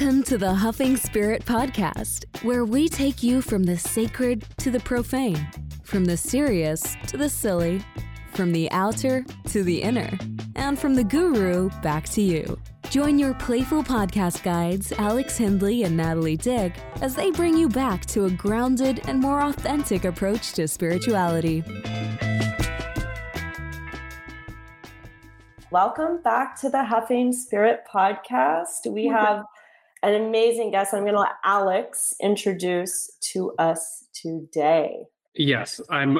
Welcome to the Huffing Spirit Podcast, where we take you from the sacred to the profane, from the serious to the silly, from the outer to the inner, and from the guru back to you. Join your playful podcast guides, Alex Hindley and Natalie Dick, as they bring you back to a grounded and more authentic approach to spirituality. Welcome back to the Huffing Spirit Podcast. We have an amazing guest. I'm going to let Alex introduce to us today. Yes, I'm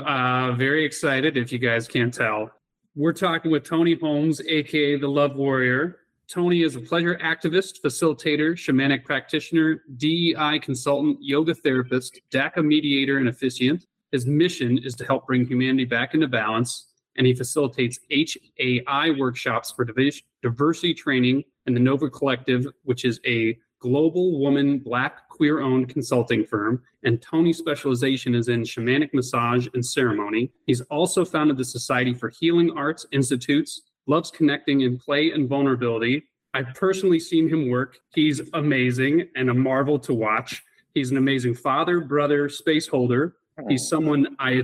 very excited if you guys can't tell. We're talking with Tony Holmes, aka The Love Warrior. Tony is a pleasure activist, facilitator, shamanic practitioner, DEI consultant, yoga therapist, DACA mediator, and officiant. His mission is to help bring humanity back into balance, and he facilitates HAI workshops for diversity training and the NOVA Collective, which is a global woman, Black, queer-owned consulting firm. And Tony's specialization is in shamanic massage and ceremony. He's also founded the Society for Healing Arts Institutes, loves connecting in play and vulnerability. I've personally seen him work. He's amazing and a marvel to watch. He's an amazing father, brother, space holder. He's someone I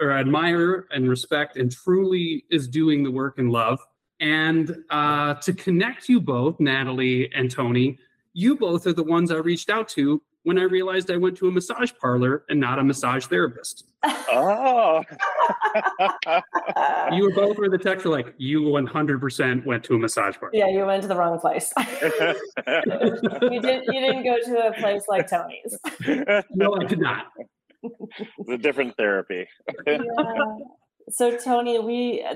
admire and respect, and truly is doing the work and love. And to connect you both, Natalie and Tony, you both are the ones I reached out to when I realized I went to a massage parlor and not a massage therapist. Oh. You both were the text like, you 100% went to a massage parlor. Yeah, you went to the wrong place. You didn't go to a place like Tony's. No, I did not. It's a different therapy. Yeah. So Tony,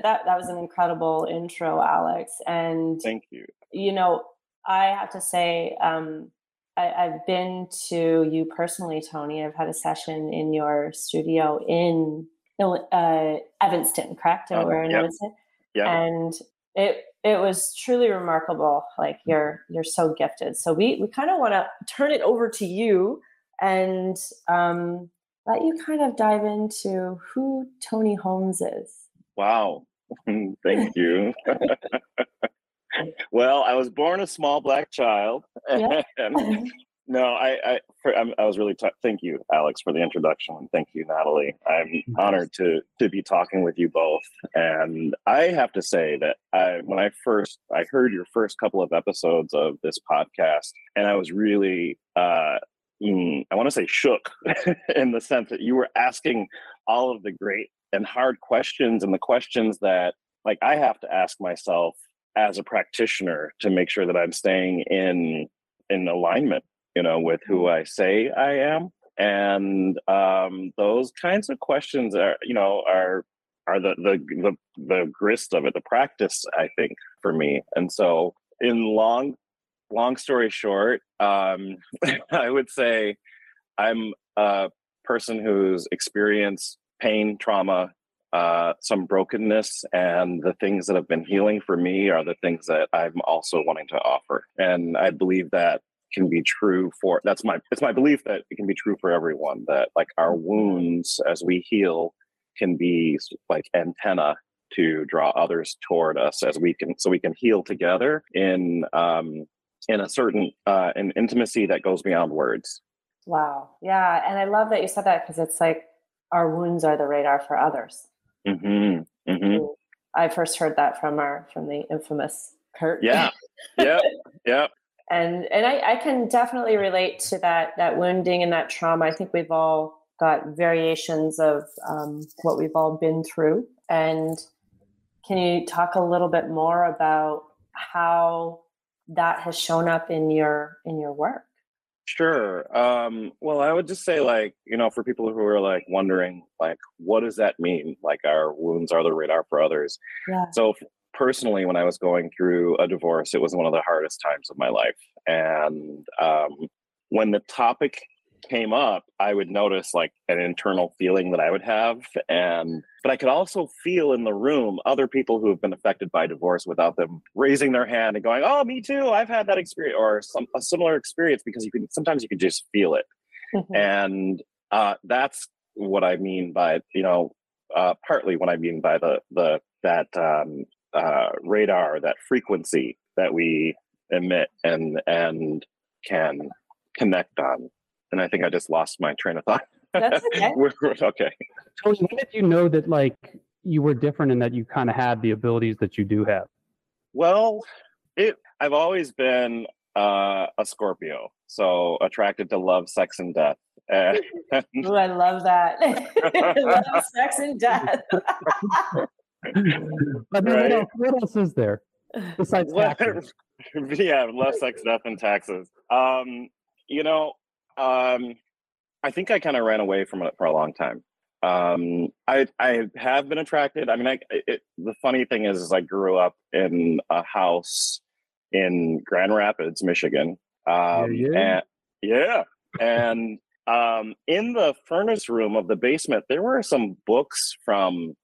that was an incredible intro, Alex. And thank you. You know, I have to say, I've been to you personally, Tony. I've had a session in your studio in Evanston, correct? Yep. Evanston. Yeah. And it was truly remarkable. Like you're so gifted. So we kind of want to turn it over to you and let you kind of dive into who Tony Holmes is. Wow. Thank you. Well, I was born a small Black child. Yeah. Thank you, Alex, for the introduction. And thank you, Natalie. I'm honored to be talking with you both. And I have to say that when I heard your first couple of episodes of this podcast, and I was really, I want to say shook in the sense that you were asking all of the great and hard questions, and the questions that like I have to ask myself as a practitioner to make sure that I'm staying in alignment, you know, with who I say I am. And those kinds of questions are the grist of it, the practice, I think, for me. And so in long story short, I would say I'm a person who's experienced pain, trauma, some brokenness, and the things that have been healing for me are the things that I'm also wanting to offer. And I believe that can be true for, it's my belief that it can be true for everyone, that like our wounds as we heal can be like antenna to draw others toward us so we can heal together in a certain an intimacy that goes beyond words. Wow. Yeah. And I love that you said that, because it's like our wounds are the radar for others. Mm-hmm. Mm-hmm. I first heard that from the infamous Kurt. Yeah. Yep. Yep. And I can definitely relate to that wounding and that trauma. I think we've all got variations of what we've all been through. And can you talk a little bit more about how that has shown up in your work? Sure. Well, I would just say, like, you know, for people who are like wondering, like, what does that mean? Like, our wounds are the radar for others. Yeah. So personally, when I was going through a divorce, it was one of the hardest times of my life. And when the topic came up, I would notice like an internal feeling that I would have. But I could also feel in the room other people who have been affected by divorce without them raising their hand and going, "Oh, me too. I've had that experience," or a similar experience, because sometimes you can just feel it. Mm-hmm. And that's what I mean by, you know, partly what I mean by that radar, that frequency that we emit, and can connect on. And I think I just lost my train of thought. That's okay. Okay. Tony, when did you know that like you were different and that you kind of had the abilities that you do have? Well, I've always been a Scorpio, so attracted to love, sex, and death. Oh, I love that. Love, sex, and death. But right? What else is there besides taxes? Yeah, love, sex, death, and taxes. I think I kind of ran away from it for a long time. I have been attracted. I mean, the funny thing is I grew up in a house in Grand Rapids, Michigan. And in the furnace room of the basement, there were some books from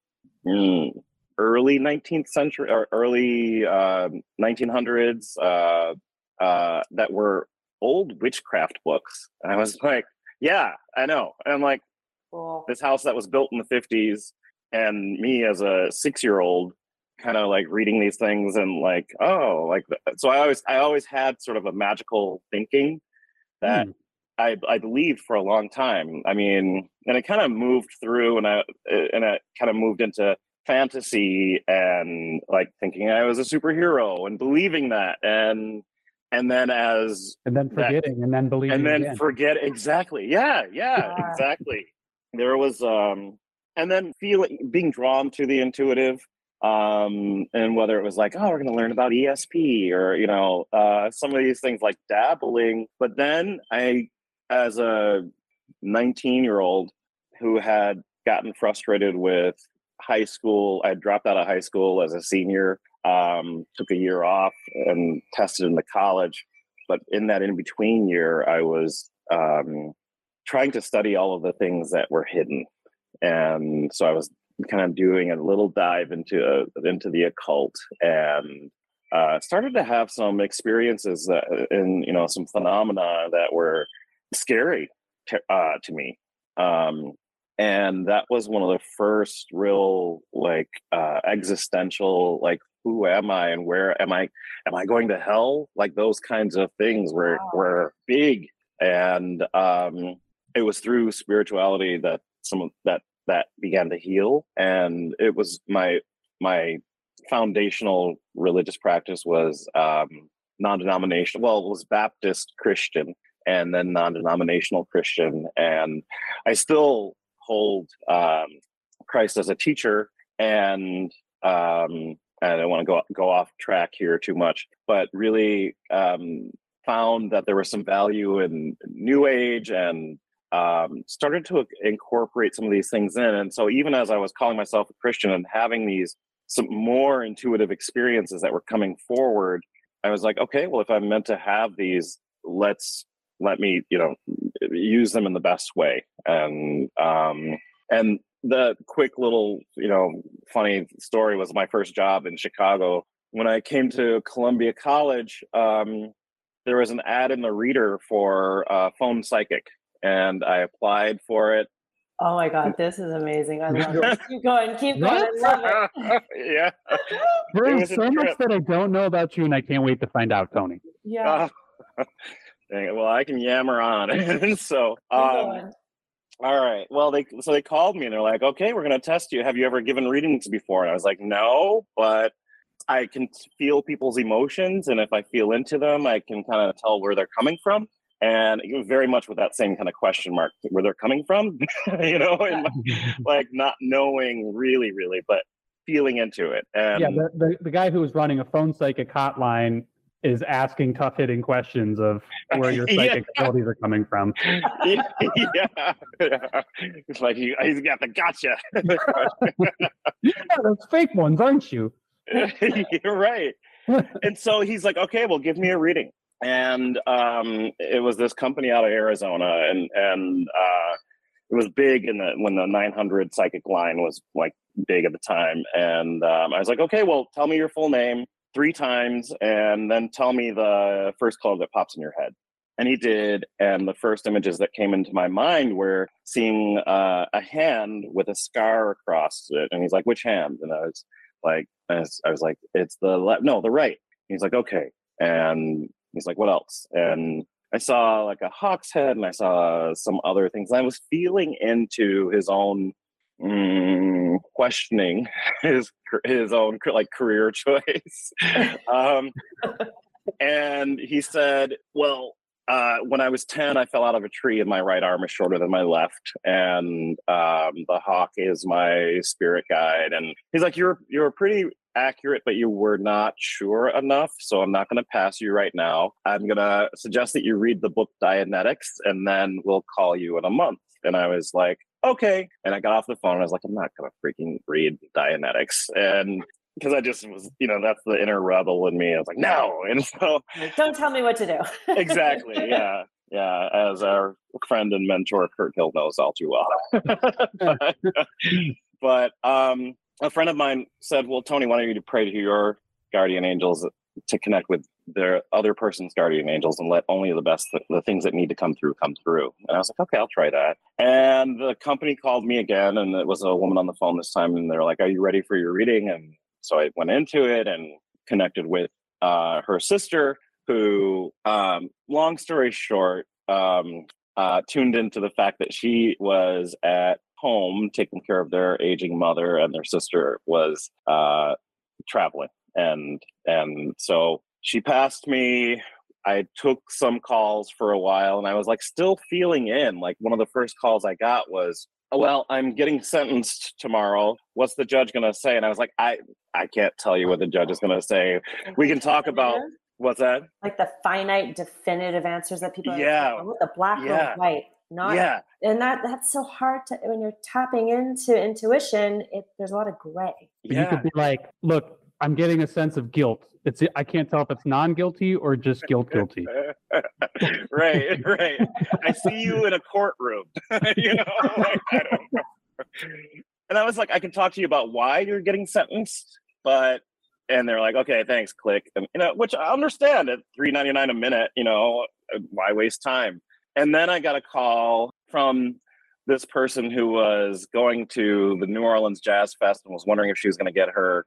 early 19th century or early 1900s that were old witchcraft books. And I was like, yeah, I know. And I'm like, cool. This house that was built in the 50s and me as a 6-year-old kind of like reading these things and like, oh, like, so I always had sort of a magical thinking that I believed for a long time. I mean, and it kind of moved through and I kind of moved into fantasy and like thinking I was a superhero and believing that. And then forgetting that, and then believing and then again. Forget. Exactly. Yeah, exactly. There was, and then being drawn to the intuitive, and whether it was like, oh, we're going to learn about ESP or, some of these things like dabbling. But then I, as a 19-year-old who had gotten frustrated with high school, I dropped out of high school as a senior, took a year off and tested into college. But in that in-between year, I was trying to study all of the things that were hidden. And so I was kind of doing a little dive into the occult and started to have some experiences in some phenomena that were scary to me. And that was one of the first real existential, like, who am I and where am I? Am I going to hell? Like those kinds of things were big. And it was through spirituality that that began to heal. And it was my foundational religious practice was non-denominational. Well, it was Baptist Christian and then non-denominational Christian. And I still hold Christ as a teacher. And I don't want to go off track here too much, but really found that there was some value in New Age and started to incorporate some of these things in. And so even as I was calling myself a Christian and having these some more intuitive experiences that were coming forward, I was like, okay, well, if I'm meant to have these, let me, use them in the best way. And the quick little, funny story was my first job in Chicago. When I came to Columbia College, there was an ad in the Reader for phone psychic, and I applied for it. Oh my God, this is amazing. I love it. Keep going. I love it. Yeah. There's so much that I don't know about you, and I can't wait to find out, Tony. Yeah. Dang it. Well, I can yammer on. So, all right. Well, they called me and they're like, okay, we're going to test you. Have you ever given readings before? And I was like, no, but I can feel people's emotions. And if I feel into them, I can kind of tell where they're coming from. And very much with that same kind of question mark, where they're coming from, and like not knowing really, really, but feeling into it. And the guy who was running a phone psychic hotline is asking tough hitting questions of where your psychic abilities are coming from. Yeah. It's like, he's got the gotcha. Yeah, those fake ones, aren't you? You're right. And so he's like, okay, well, give me a reading. And it was this company out of Arizona, and it was big when the 900 psychic line was like big at the time. And I was like, okay, well, tell me your full name 3 times, and then tell me the first color that pops in your head. And he did. And the first images that came into my mind were seeing a hand with a scar across it. And he's like, which hand? And I was like, it's the left, no, the right. And he's like, okay. And he's like, what else? And I saw like a hawk's head and I saw some other things. I was feeling into his own questioning his own like career choice. And he said, well, when I was 10, I fell out of a tree and my right arm is shorter than my left. And the hawk is my spirit guide. And he's like, you're pretty accurate, but you were not sure enough. So I'm not going to pass you right now. I'm going to suggest that you read the book Dianetics, and then we'll call you in a month. And I was like, okay. And I got off the phone and I was like, I'm not going to freaking read Dianetics. And because I just was, you know, that's the inner rebel in me. I was like, no. And so, don't tell me what to do. Exactly. Yeah. Yeah. As our friend and mentor, Kurt Hill, knows all too well. But a friend of mine said, well, Tony, why don't you pray to your guardian angels to connect with their other person's guardian angels and let only the best, the things that need to come through. And I was like, okay, I'll try that. And the company called me again, and it was a woman on the phone this time. And they're like, are you ready for your reading? And so I went into it and connected with her sister, who, long story short, tuned into the fact that she was at home taking care of their aging mother, and their sister was traveling. And so she passed me. I took some calls for a while, and I was like still feeling in. Like one of the first calls I got was, oh, well, I'm getting sentenced tomorrow. What's the judge going to say? And I was like, I can't tell you what the judge is going to say. We can talk about, what's that? Like the finite, definitive answers that people are like, oh, the black or white. Not, and that's so hard to, when you're tapping into intuition, there's a lot of gray. You could be like, look, I'm getting a sense of guilt. I can't tell if it's non-guilty or just guilty. right. I see you in a courtroom. You know, like, I don't know. And I was like, I can talk to you about why you're getting sentenced, but, and they're like, okay, thanks, click. And, you know, which I understand at $3.99 a minute, you know, why waste time? And then I got a call from this person who was going to the New Orleans Jazz Fest and was wondering if she was going to get her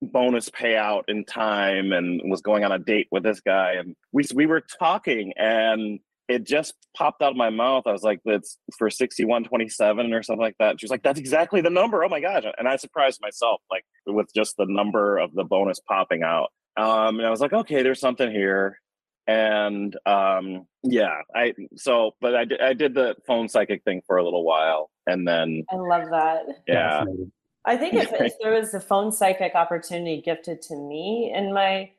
bonus payout in time, and was going on a date with this guy, and we were talking, and it just popped out of my mouth. I was like, that's for 6127 or something like that. And she was like, that's exactly the number. Oh my gosh. And I surprised myself, like, with just the number of the bonus popping out. And I was like, okay, there's something here. And I did the phone psychic thing for a little while, and then I love that. Yeah. I think if there was a phone psychic opportunity gifted to me in my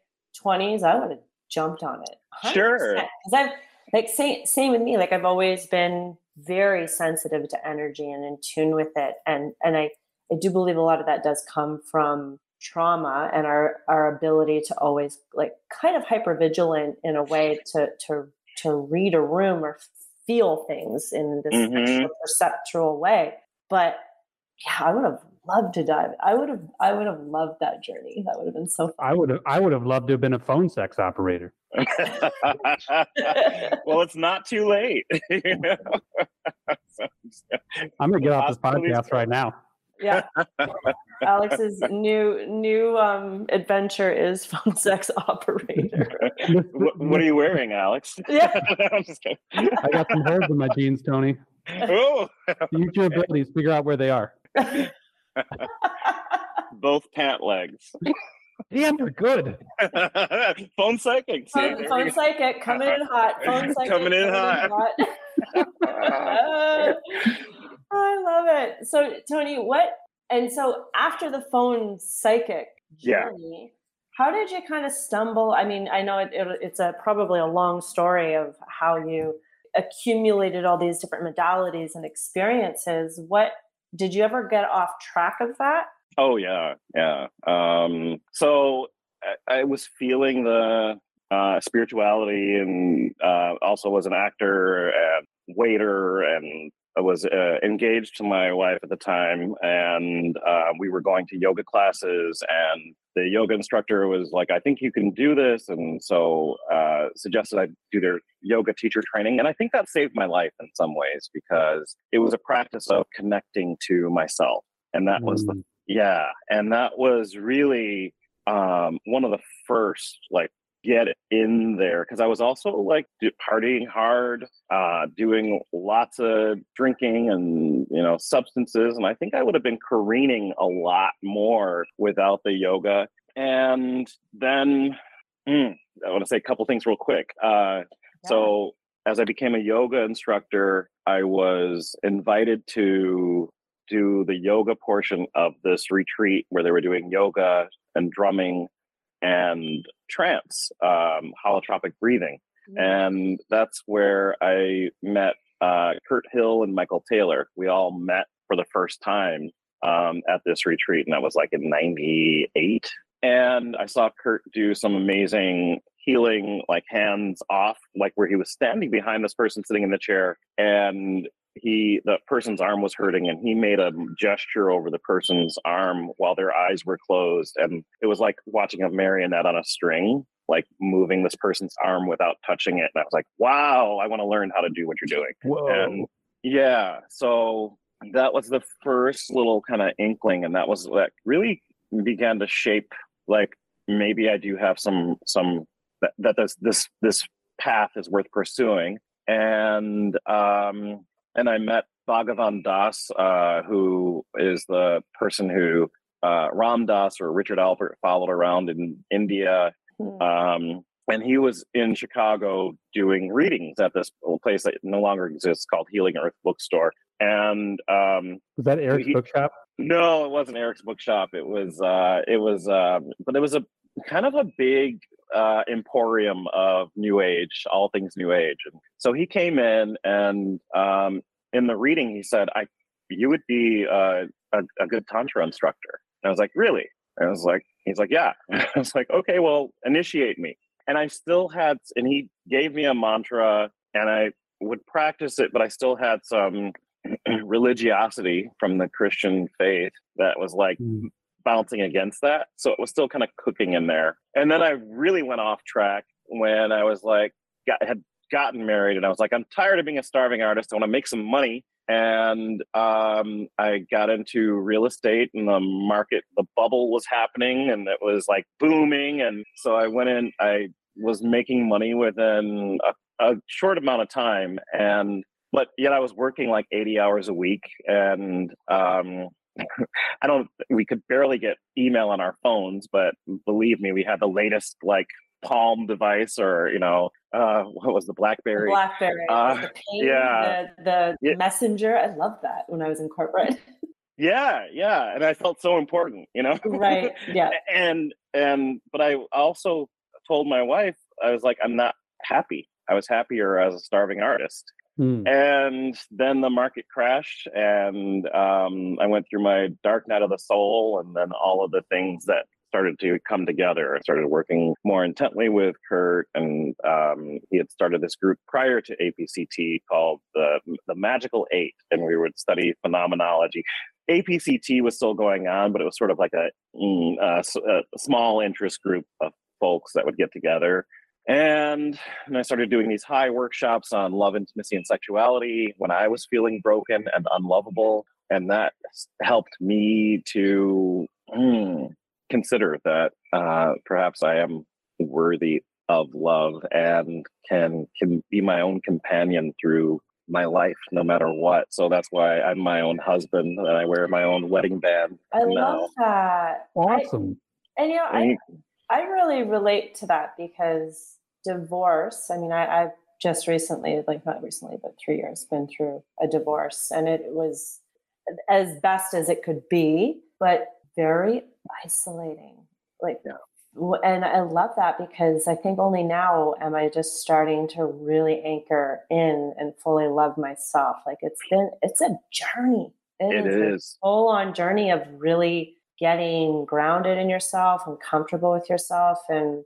20s, I would have jumped on it. 100%. Sure. Because I've, like, same with me. Like, I've always been very sensitive to energy and in tune with it. And I do believe a lot of that does come from trauma and our ability to always, like, kind of hypervigilant in a way to read a room or feel things in this actual perceptual way. But yeah, I would have loved to dive. I would have loved that journey. That would have been so fun. I would have loved to have been a phone sex operator. Well, it's not too late. You know? I'm gonna get off this podcast right now. Yeah. Alex's new adventure is phone sex operator. What are you wearing, Alex? Yeah. I'm just kidding. I got some holes in my jeans, Tony. Oh, use your abilities, figure out where they are. Both pant legs. Damn, they're good. Phone psychic. Phone psychic coming in hot. Phone psychic coming in hot. I love it. So, Tony, so after the phone psychic journey, how did you kind of stumble? I mean, I know it's probably a long story of how you accumulated all these different modalities and experiences. Did you ever get off track of that? Oh, yeah. So I was feeling the spirituality, and also was an actor and waiter, and I was engaged to my wife at the time, and we were going to yoga classes, and the yoga instructor was like, I think you can do this, and so suggested I do their yoga teacher training. And I think that saved my life in some ways, because it was a practice of connecting to myself, and that was and that was really one of the first, like, get in there, because I was also like partying hard, doing lots of drinking and, you know, substances. And I think I would have been careening a lot more without the yoga. And then I want to say a couple things real quick. So as I became a yoga instructor, I was invited to do the yoga portion of this retreat where they were doing yoga and drumming and trance, holotropic breathing. Mm-hmm. And that's where I met Kurt Hill and Michael Taylor. We all met for the first time at this retreat, and that was like in 98. And I saw Kurt do some amazing healing, like hands off, like where he was standing behind this person sitting in the chair, and the person's arm was hurting, and he made a gesture over the person's arm while their eyes were closed. And it was like watching a marionette on a string, like moving this person's arm without touching it. And I was like, wow, I want to learn how to do what you're doing. Whoa. And yeah, so that was the first little kind of inkling. And that was like really began to shape, like, maybe I do have this path is worth pursuing. And I met Bhagavan Das, who is the person who Ram Dass or Richard Albert followed around in India. And he was in Chicago doing readings at this place that no longer exists called Healing Earth Bookstore. And was that Eric's bookshop? No, it wasn't Eric's bookshop. But it was a kind of a big emporium of new age, all things new age. And so he came in, and in the reading he said, you would be a good tantra instructor. And I was like, really? And I was like, he's like, yeah. And I was like, okay, well, initiate me. And I still had, and he gave me a mantra, and I would practice it, but I still had some religiosity from the Christian faith that was like bouncing against that. So it was still kind of cooking in there. And then I really went off track when I was like, had gotten married, and I was like, I'm tired of being a starving artist. I want to make some money. And I got into real estate, and the market, the bubble was happening, and it was like booming. And so I went in, I was making money within a short amount of time. But yet I was working like 80 hours a week, and we could barely get email on our phones, but believe me, we had the latest like Palm device, or, you know, what was the BlackBerry? BlackBerry. The Ping, yeah. The Messenger. I loved that when I was in corporate. Yeah. And I felt so important, you know? Right. Yeah. But I also told my wife, I was like, I'm not happy. I was happier as a starving artist. And then the market crashed, and I went through my dark night of the soul, and then all of the things that started to come together. I started working more intently with Kurt, and he had started this group prior to APCT called the Magical Eight, and we would study phenomenology. APCT was still going on, but it was sort of like a small interest group of folks that would get together. And I started doing these high workshops on love, intimacy, and sexuality when I was feeling broken and unlovable. And that helped me to consider that perhaps I am worthy of love and can be my own companion through my life, no matter what. So that's why I'm my own husband, and I wear my own wedding band. I love that. Awesome. I really relate to that, because divorce, I mean, I've just recently, like not recently, but 3 years, been through a divorce, and it was as best as it could be, but very isolating. Like, and I love that, because I think only now am I just starting to really anchor in and fully love myself. Like it's a journey. It is a full on journey of really getting grounded in yourself and comfortable with yourself and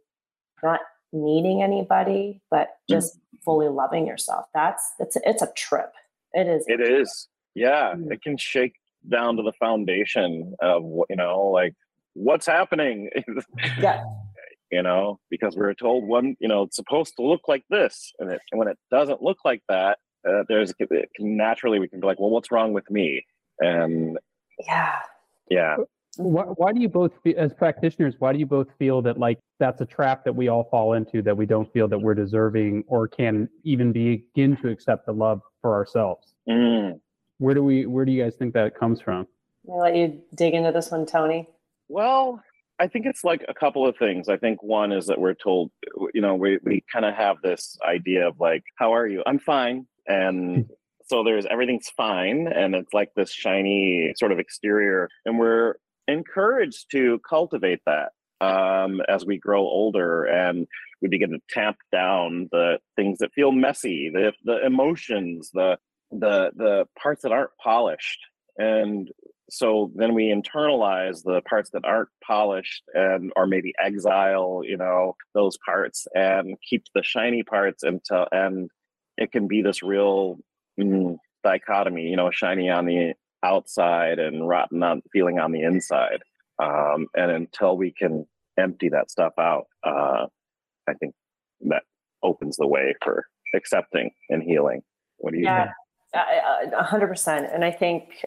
not needing anybody, but just fully loving yourself. It's a trip. It is. Yeah. Mm. It can shake down to the foundation of what, you know, like what's happening, yeah. You know, because we're told one, you know, it's supposed to look like this. And when it doesn't look like that, it can naturally, we can be like, well, what's wrong with me? And yeah. Why do you both, as practitioners, why do you both feel that like that's a trap that we all fall into, that we don't feel that we're deserving or can even begin to accept the love for ourselves? Mm. Where do you guys think that comes from? I'll let you dig into this one, Tony. Well, I think it's like a couple of things. I think one is that we're told, you know, we kind of have this idea of like, how are you? I'm fine. And so there's everything's fine. And it's like this shiny sort of exterior. And we're encouraged to cultivate that as we grow older and we begin to tamp down the things that feel messy, the emotions, the parts that aren't polished. And so then we internalize the parts that aren't polished and, or maybe exile, you know, those parts and keep the shiny parts until, and it can be this real dichotomy, you know, shiny on the outside and rotten on feeling on the inside. And until we can empty that stuff out, I think that opens the way for accepting and healing. What do you think? Yeah, 100%. And I think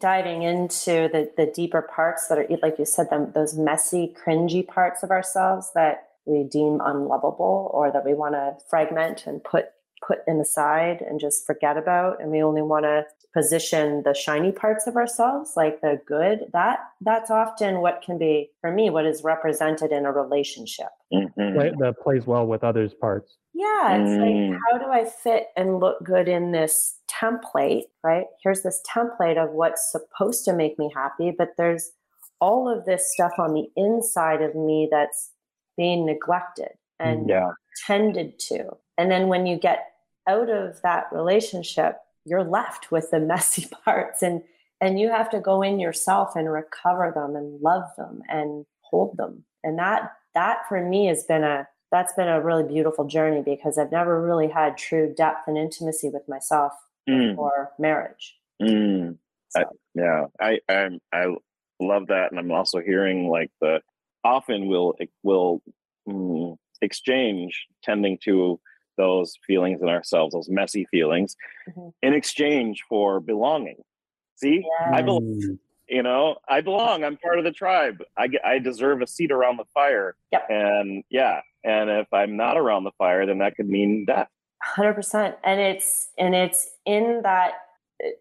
diving into the deeper parts that are, like you said, those messy, cringy parts of ourselves that we deem unlovable or that we want to fragment and put in the side and just forget about. And we only want to position the shiny parts of ourselves, like the good, that's often what can be, for me, what is represented in a relationship. Mm-hmm. That plays well with others' parts. Yeah. It's like, how do I fit and look good in this template, right? Here's this template of what's supposed to make me happy, but there's all of this stuff on the inside of me that's being neglected and tended to. And then when you get out of that relationship, you're left with the messy parts and you have to go in yourself and recover them and love them and hold them. And that for me has been that's been a really beautiful journey because I've never really had true depth and intimacy with myself before marriage. Mm. So. I love that. And I'm also hearing like often we'll exchange tending to those feelings in ourselves, those messy feelings, in exchange for belonging. See, I belong. You know, I belong. I'm part of the tribe. I deserve a seat around the fire. Yep. And if I'm not around the fire, then that could mean death. 100%. And it's in that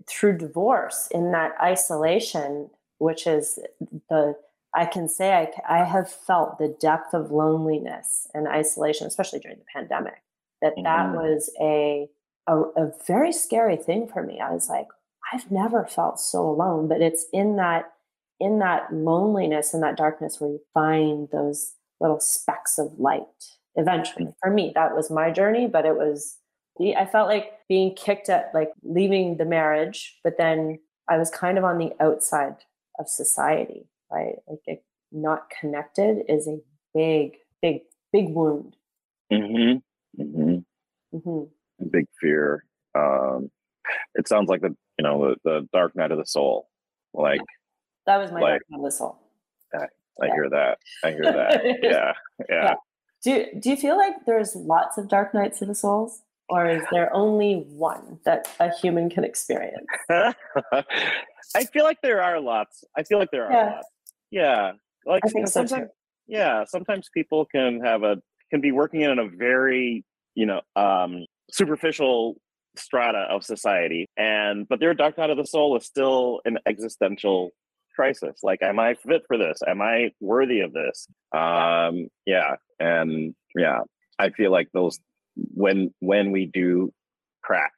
through divorce, in that isolation, which is I can say I have felt the depth of loneliness and isolation, especially during the pandemic, that was a very scary thing for me. I was like, I've never felt so alone, but it's in that loneliness and that darkness where you find those little specks of light. Eventually, for me, that was my journey, but it was, I felt like being kicked at, like leaving the marriage, but then I was kind of on the outside of society. Right? Like not connected is a big, big, big wound. Mm-hmm. Mm-hmm. Mm-hmm. Big fear. It sounds like the dark night of the soul. Like that was my dark night of the soul. I hear that. Yeah. Yeah. Do you feel like there's lots of dark nights of the souls? Or is there only one that a human can experience? I feel like there are lots. I feel like there are lots. Yeah. Like sometimes, sometimes people can be working in a very, superficial strata of society. But their dark night of the soul is still an existential crisis. Like, am I fit for this? Am I worthy of this? I feel like those, when we do crack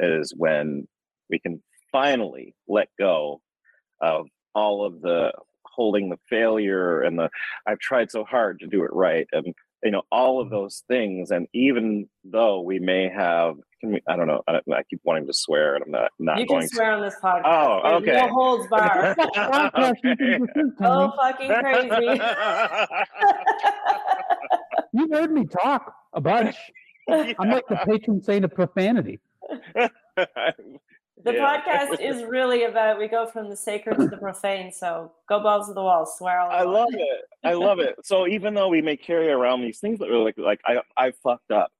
is when we can finally let go of all of the holding the failure and the I've tried so hard to do it right and all of those things. And even though we may have I keep wanting to swear and I'm not you going to. You can swear on this podcast. Oh, okay. No holds barred. Oh, fucking crazy. You heard me talk a bunch. Yeah. I'm like the patron saint of profanity. Podcast is really about, we go from the sacred to the profane. So go balls to the wall, swear all I love it. I love it. So even though we may carry around these things that we're like I fucked up,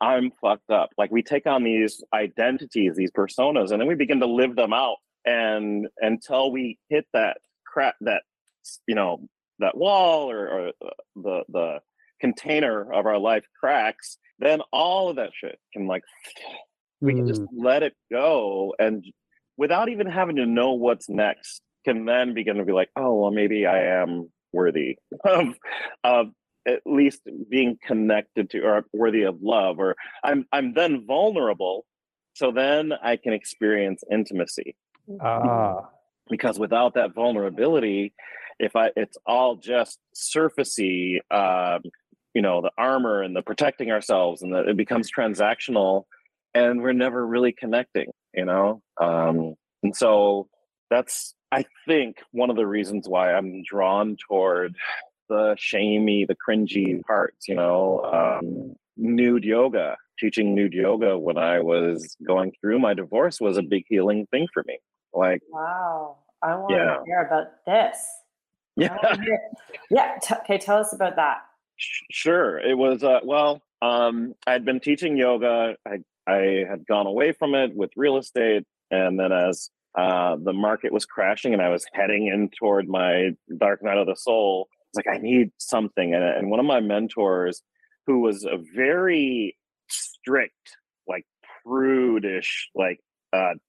I'm fucked up. Like we take on these identities, these personas, and then we begin to live them out. And until we hit that that wall or the container of our life cracks, then all of that shit can we can just let it go, and without even having to know what's next, can then begin to be like, oh, well, maybe I am worthy of at least being connected to, or worthy of love, or I'm then vulnerable, so then I can experience intimacy. Because without that vulnerability, it's all just surfacey, the armor and the protecting ourselves, and it becomes transactional, and we're never really connecting, and so that's, I think, one of the reasons why I'm drawn toward the shamey, the cringy parts, nude yoga. Teaching nude yoga when I was going through my divorce was a big healing thing for me. Wow, I want to hear about this. Okay, tell us about that. Sure. It was, I'd been teaching yoga. I had gone away from it with real estate. And then as the market was crashing and I was heading in toward my dark night of the soul, it's like, I need something. And one of my mentors, who was a very strict, prudish,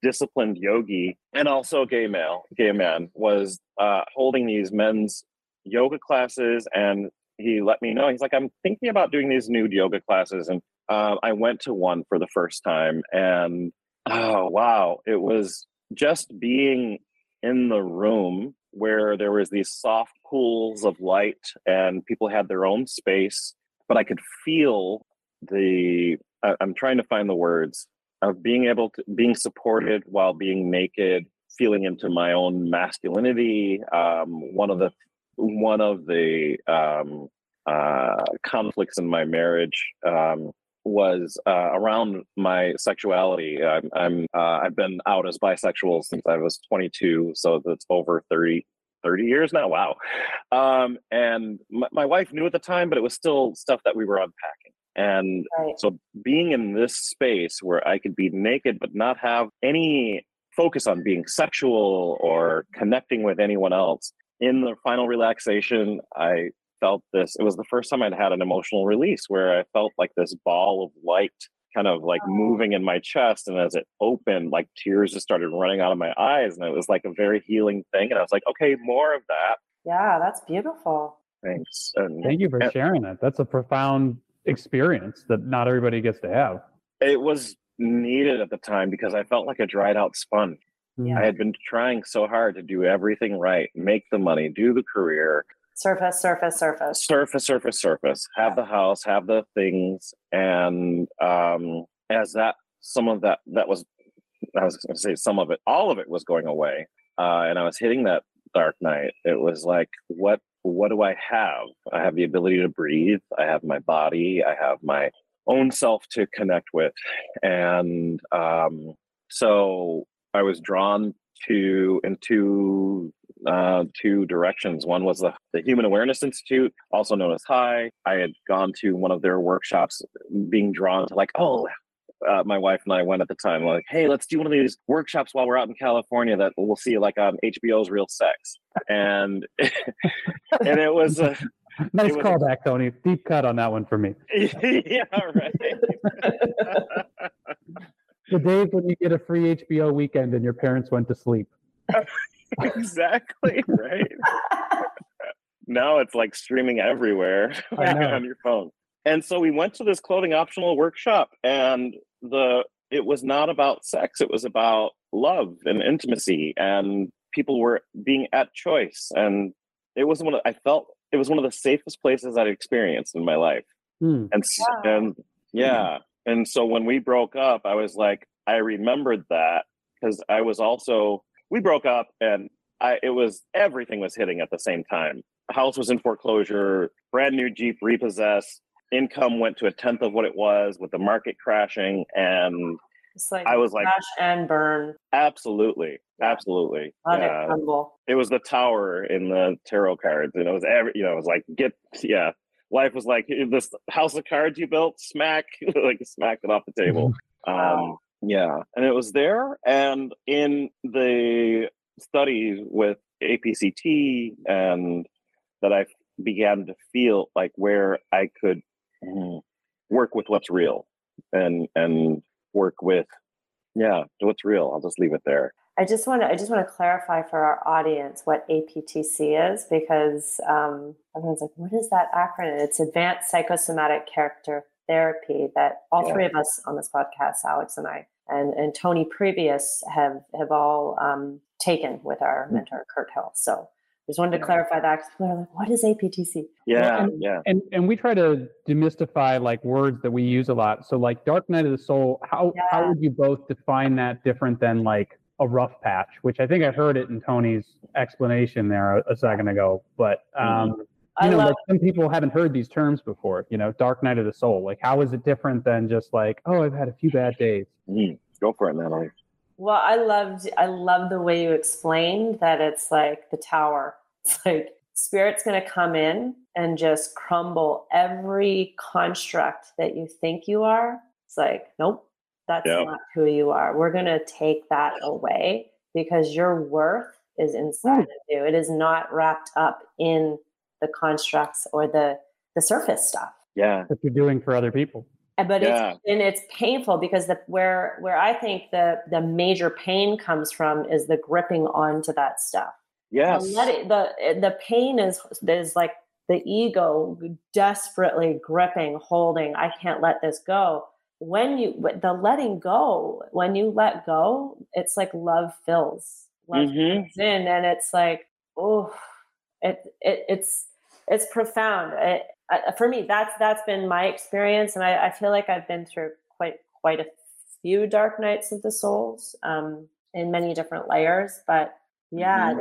disciplined yogi, and also gay man, was holding these men's yoga classes, and he let me know, he's like, I'm thinking about doing these nude yoga classes, and I went to one for the first time, and oh wow, it was just being in the room where there was these soft pools of light and people had their own space, but I could feel I'm trying to find the words, of being supported while being naked, feeling into my own masculinity. One of the conflicts in my marriage was around my sexuality. I've been out as bisexual since I was 22, so that's over 30 years now. Wow. And my wife knew at the time, but it was still stuff that we were unpacking. And so being in this space where I could be naked, but not have any focus on being sexual or connecting with anyone else, in the final relaxation, I felt this. It was the first time I'd had an emotional release where I felt like this ball of light kind of moving in my chest. And as it opened, tears just started running out of my eyes. And it was like a very healing thing. And I was like, okay, more of that. Yeah, that's beautiful. Thanks. And thank you for sharing that. That's a profound experience that not everybody gets to have. It was needed at the time because I felt like a dried out sponge. Yeah. I had been trying so hard to do everything right, make the money, do the career. Surface. Have the house, have the things. And all of it was going away. And I was hitting that dark night. It was like, what do I have? I have the ability to breathe. I have my body. I have my own self to connect with. And so I was drawn into two directions. One was the Human Awareness Institute, also known as HAI. I had gone to one of their workshops, being drawn to my wife and I went at the time, hey, let's do one of these workshops while we're out in California that we'll see on HBO's Real Sex. And it was a nice callback, Tony. Deep cut on that one for me. Yeah, right. The days when you get a free HBO weekend and your parents went to sleep. Exactly, right. Now it's streaming everywhere on your phone. And so we went to this clothing optional workshop, and it was not about sex. It was about love and intimacy, and people were being at choice. And it was it was one of the safest places I'd experienced in my life. And so when we broke up, I was like, I remembered that because I was also, we broke up and everything was hitting at the same time. The house was in foreclosure, brand new Jeep repossessed, income went to 1/10 of what it was with the market crashing. And I was like, crash and burn. Absolutely. Yeah. It was the tower in the tarot cards. And it was life was like this house of cards you built, smacked it off the table. Wow. And it was there. And in the studies with APCT, and that I began to feel like where I could work with what's real and work with, yeah, what's real. I'll just leave it there. I just want to clarify for our audience what APTC is, because everyone's like, what is that acronym? It's Advanced Psychosomatic Character Therapy, that all three of us on this podcast, Alex and I, and Tony previous have all taken with our mentor, Kurt Hill. So just wanted to clarify that. What is APTC? Yeah, and we try to demystify like words that we use a lot. So like Dark Night of the Soul, how would you both define that different than like a rough patch, which I think I heard it in Tony's explanation there a second ago, but you know, like some people haven't heard these terms before, you know, Dark Night of the Soul. Like, how is it different than just like, oh, I've had a few bad days? Go for it, Natalie. Well, I love the way you explained that. It's like the tower. It's like spirit's going to come in and just crumble every construct that you think you are. It's like, nope, that's not who you are. We're going to take that away because your worth is inside of you. It is not wrapped up in the constructs or the surface stuff. Yeah. That you're doing for other people. But it's painful because where I think the major pain comes from is the gripping onto that stuff. Yes. The pain is like the ego desperately gripping, holding, I can't let this go. When you let go, it's like love fills. Love fills in, and it's like, oh, it's profound. For me, that's been my experience, and I feel like I've been through quite a few dark nights of the souls, in many different layers. But yeah,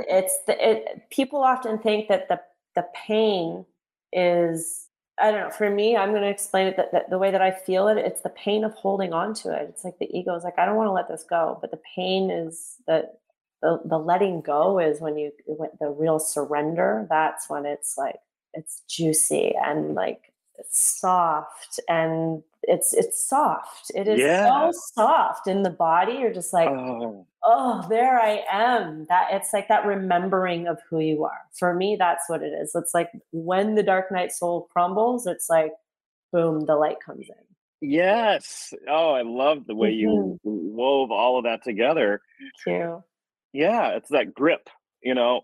people often think that the pain is, I don't know. For me, I'm going to explain it that the way that I feel it, it's the pain of holding on to it. It's like the ego is like, I don't want to let this go, but the pain is that the letting go is when the real surrender. That's when it's like, it's juicy and like it's soft, and it's soft. It is so soft in the body. You're just like, oh, there I am. That it's like that remembering of who you are. For me, that's what it is. It's like when the dark night soul crumbles, it's like, boom, the light comes in. Yes. Oh, I love the way you wove all of that together. Thank you. Yeah. It's that grip, you know,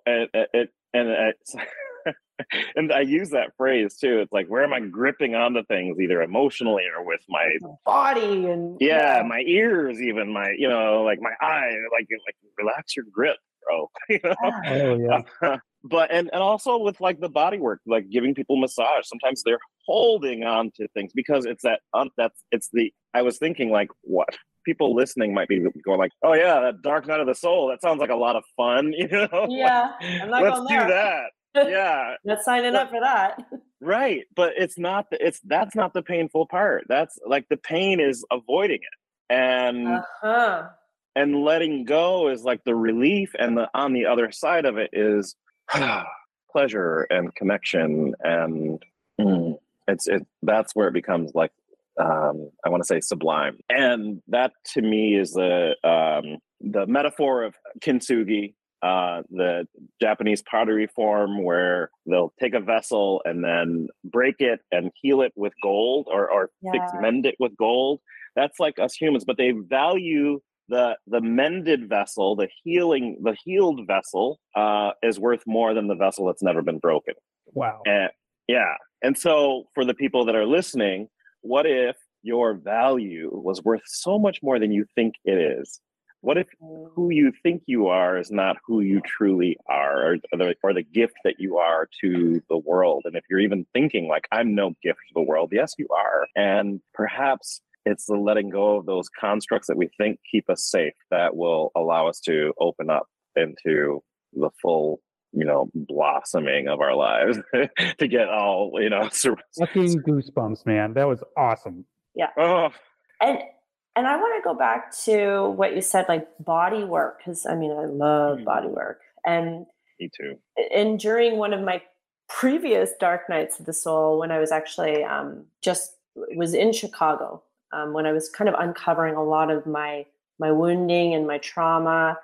and I use that phrase too. It's like, where am I gripping onto things, either emotionally or with my body and my ears, even my, you know, like my eye, like relax your grip, bro. You know? But and also with like the body work, like giving people massage. Sometimes they're holding on to things because it's that I was thinking like, what people listening might be going like, oh yeah, that dark night of the soul. That sounds like a lot of fun, you know? Yeah, I'm not let's do that. Yeah. Let's sign up for that. Right. But it's not, that's not the painful part. That's like the pain is avoiding it. And, and letting go is like the relief. And on the other side of it is pleasure and connection. And that's where it becomes like, I want to say sublime. And that to me is the metaphor of Kintsugi. The Japanese pottery form where they'll take a vessel and then break it and heal it with gold or mend it with gold. That's like us humans, but they value the mended vessel, the healed vessel is worth more than the vessel that's never been broken. Wow. And so for the people that are listening, what if your value was worth so much more than you think it is? What if who you think you are is not who you truly are or the gift that you are to the world? And if you're even thinking like, I'm no gift to the world, yes, you are. And perhaps it's the letting go of those constructs that we think keep us safe that will allow us to open up into the full, you know, blossoming of our lives to get all, you know. Fucking goosebumps, man. That was awesome. Yeah. Oh. And I want to go back to what you said, like body work, because I mean, I love body work. And me too. And during one of my previous dark nights of the soul, when I was actually was in Chicago, when I was kind of uncovering a lot of my wounding and my trauma,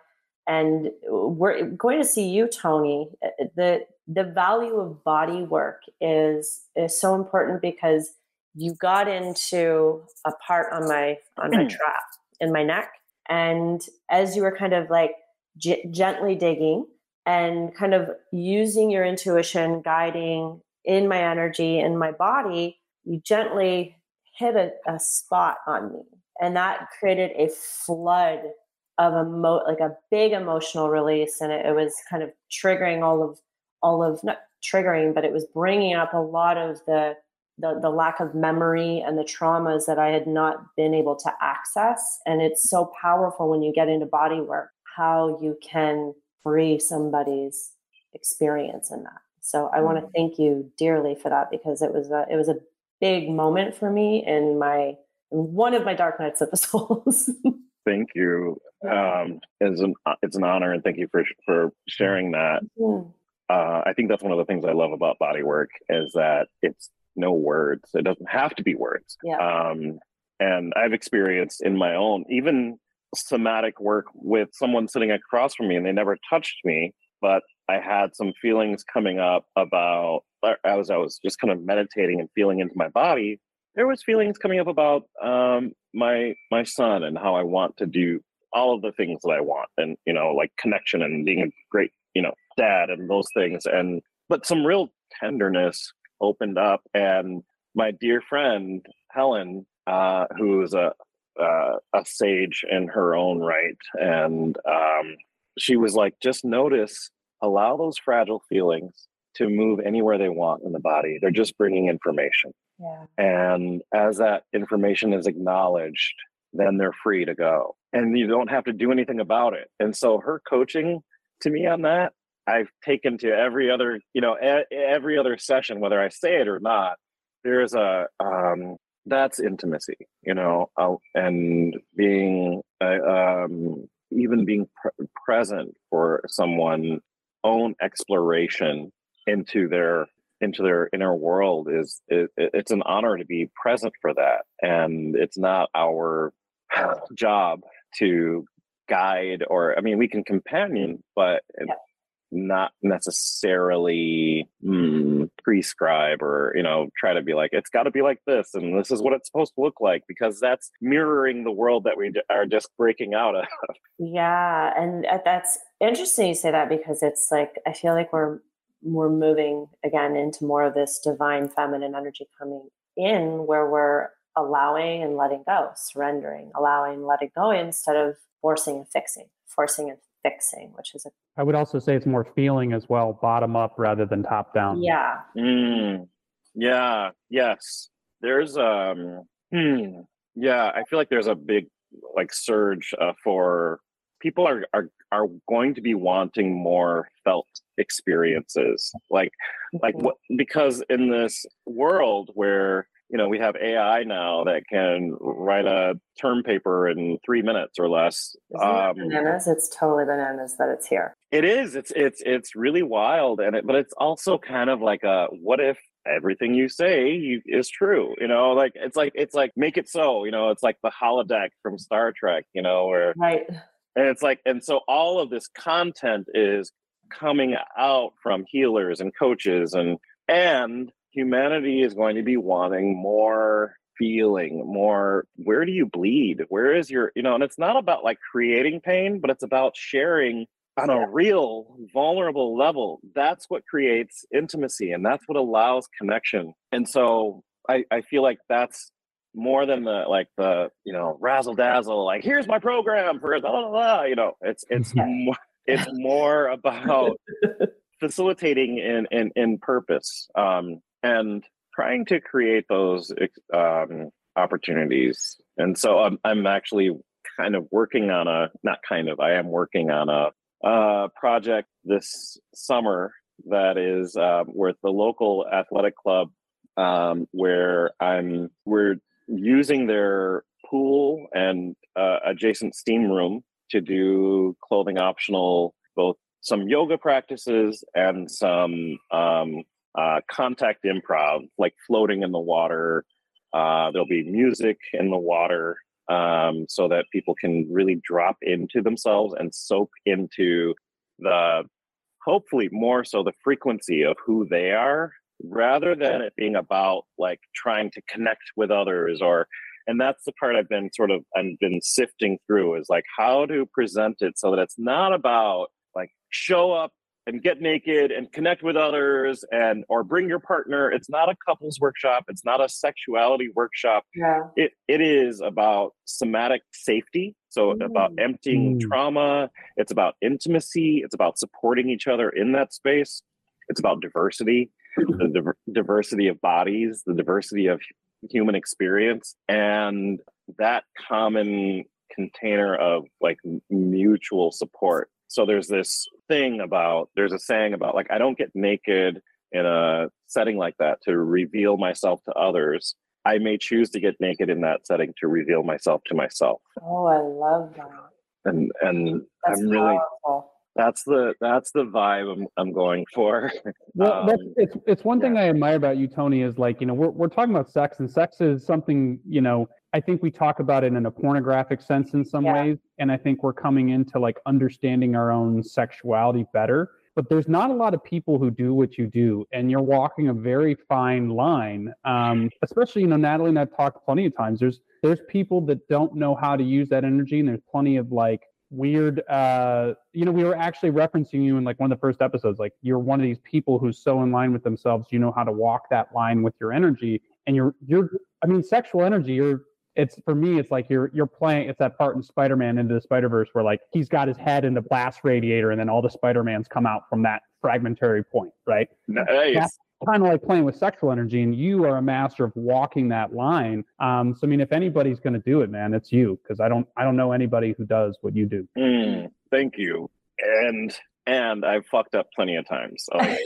And we're going to see you, Tony. The value of body work is so important because you got into a part on my trap in my neck. And as you were kind of like gently digging and kind of using your intuition, guiding in my energy, in my body, you gently hit a spot on me. And that created a flood of a big emotional release. And it was kind of triggering not triggering, but it was bringing up a lot of the lack of memory and the traumas that I had not been able to access. And it's so powerful when you get into body work, how you can free somebody's experience in that. So I want to thank you dearly for that, because it was a big moment for me in one of my dark nights of the souls. Thank you. It's an honor, and thank you for sharing that. Mm-hmm. I think that's one of the things I love about body work is that it's no words. It doesn't have to be words. Yeah. And I've experienced in my own, even somatic work with someone sitting across from me and they never touched me, but I had some feelings coming up about, I was just kind of meditating and feeling into my body. There was feelings coming up about my son and how I want to do all of the things that I want, and, you know, like connection and being a great, you know, dad and those things. And, but some real tenderness opened up, and my dear friend Helen, who is a sage in her own right, and she was like, just notice, allow those fragile feelings to move anywhere they want in the body. They're just bringing information. Yeah. And as that information is acknowledged, then they're free to go, and you don't have to do anything about it. And so her coaching to me on that, I've taken to every other session, whether I say it or not, there is that's intimacy, you know, and being, even being present for someone's own exploration into their inner world it's an honor to be present for that. And it's not our job to guide, or, I mean, we can companion, but yeah, not necessarily prescribe, or, you know, try to be like, it's got to be like this, and this is what it's supposed to look like, because that's mirroring the world that we are just breaking out of. Yeah. And that's interesting you say that, because it's like, I feel like we're moving again into more of this divine feminine energy coming in, where we're allowing and letting go, surrendering, allowing, letting go, instead of forcing and fixing, which is I would also say it's more feeling as well, bottom up rather than top down. Yeah. Yeah. Yes. There's I feel like there's a big like surge for people are going to be wanting more felt experiences. Like what, because in this world where, you know, we have AI now that can write a term paper in 3 minutes or less. Isn't it bananas? It's totally bananas that it's here. It is. It's really wild, but it's also kind of like a, what if everything you say is true? You know, like it's like make it so. You know, it's like the holodeck from Star Trek. You know, where right. And it's like, and so all of this content is coming out from healers and coaches and. Humanity is going to be wanting more feeling, more, where do you bleed? Where is your, you know, and it's not about like creating pain, but it's about sharing on a real vulnerable level. That's what creates intimacy, and that's what allows connection. And so I feel like that's more than the, you know, razzle dazzle, like here's my program for blah, blah, blah, you know, it's more about facilitating in purpose. And trying to create those opportunities. And so I'm actually kind of working on a project this summer that is with the local athletic club, where we're using their pool and adjacent steam room to do clothing optional, both some yoga practices and some contact improv, like floating in the water. There'll be music in the water, so that people can really drop into themselves and soak into the, hopefully more so the frequency of who they are, rather than it being about like trying to connect with others or, and that's the part I've been sort of, I've been sifting through is like how to present it so that it's not about like show up and get naked and connect with others and, or bring your partner. It's not a couples workshop. It's not a sexuality workshop. Yeah. It is about somatic safety. So about emptying trauma. It's about intimacy. It's about supporting each other in that space. It's about diversity, the diversity of bodies, the diversity of human experience. And that common container of like mutual support. So there's this thing about, there's a saying about like, I don't get naked in a setting like that to reveal myself to others. I may choose to get naked in that setting to reveal myself to myself. Oh, I love that. And that's I'm really, powerful. That's the vibe I'm going for. Well, it's one thing I admire about you, Tony, is like, you know, we're talking about sex, and sex is something, you know, I think we talk about it in a pornographic sense in some ways. And I think we're coming into like understanding our own sexuality better, but there's not a lot of people who do what you do, and you're walking a very fine line. Especially, you know, Natalie and I've talked plenty of times, there's people that don't know how to use that energy. And there's plenty of like weird, you know, we were actually referencing you in like one of the first episodes, like you're one of these people who's so in line with themselves, you know how to walk that line with your energy and I mean, sexual energy, it's for me, it's like you're playing, it's that part in Spider-Man Into the Spider-Verse where like he's got his head in the blast radiator and then all the Spider-Mans come out from that fragmentary point, right? Nice. That's kind of like playing with sexual energy, and you are a master of walking that line. So I mean, if anybody's going to do it, man, it's you, because I don't know anybody who does what you do. Thank you. And I've fucked up plenty of times. Like,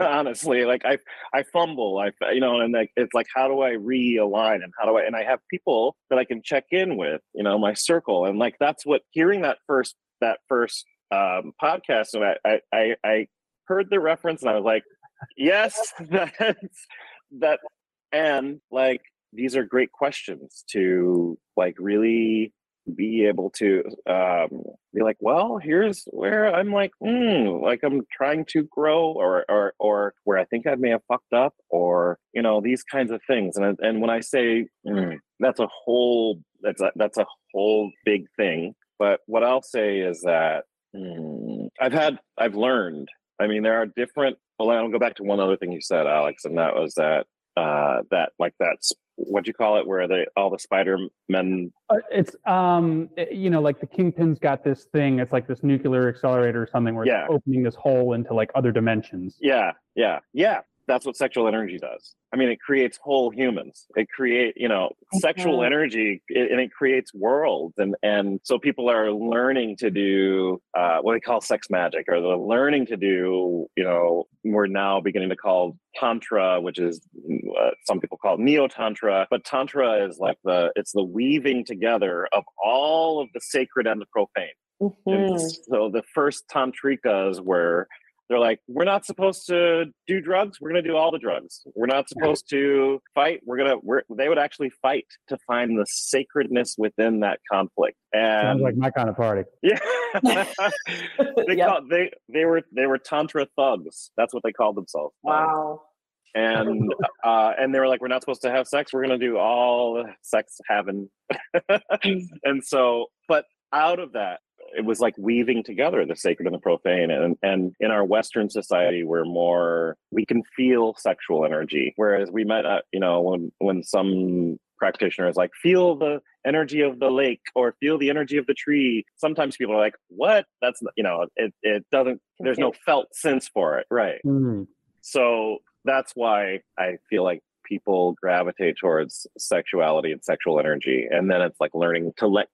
honestly, like I fumble, you know, and like, it's like, how do I realign and and I have people that I can check in with, you know, my circle. And like, that's what hearing that first podcast. And I heard the reference and I was like, yes, that's that. And like, these are great questions to like really be able to be like, well, here's where I'm like, like I'm trying to grow, or where I think I may have fucked up, or you know, these kinds of things. And when I say that's a whole big thing, but what I'll say is that I've learned. I mean, there are different. Well, I'll go back to one other thing you said, Alex, and that was that that's. What do you call it? Where all the Spider-Men? It's, you know, like the Kingpin's got this thing. It's like this nuclear accelerator or something where it's opening this hole into like other dimensions. Yeah. That's what sexual energy does. I mean, it creates whole humans. It creates, you know, sexual energy, and it creates worlds. And so people are learning to do what they call sex magic, or they're learning to do, you know, we're now beginning to call Tantra, which is some people call Neo-Tantra. But Tantra is like it's the weaving together of all of the sacred and the profane. Mm-hmm. And so the first Tantrikas were... They're like, we're not supposed to do drugs. We're going to do all the drugs. We're not supposed to fight. They would actually fight to find the sacredness within that conflict. And sounds like my kind of party. Yeah. They were Tantra thugs. That's what they called themselves. Wow. And they were like, we're not supposed to have sex. We're going to do all sex having. And so, but out of that, it was like weaving together the sacred and the profane. And in our Western society, we can feel sexual energy. Whereas we might, you know, when some practitioner is like, feel the energy of the lake or feel the energy of the tree. Sometimes people are like, what? That's, you know, it doesn't, there's no felt sense for it. Right. Mm-hmm. So that's why I feel like people gravitate towards sexuality and sexual energy. And then it's like learning to let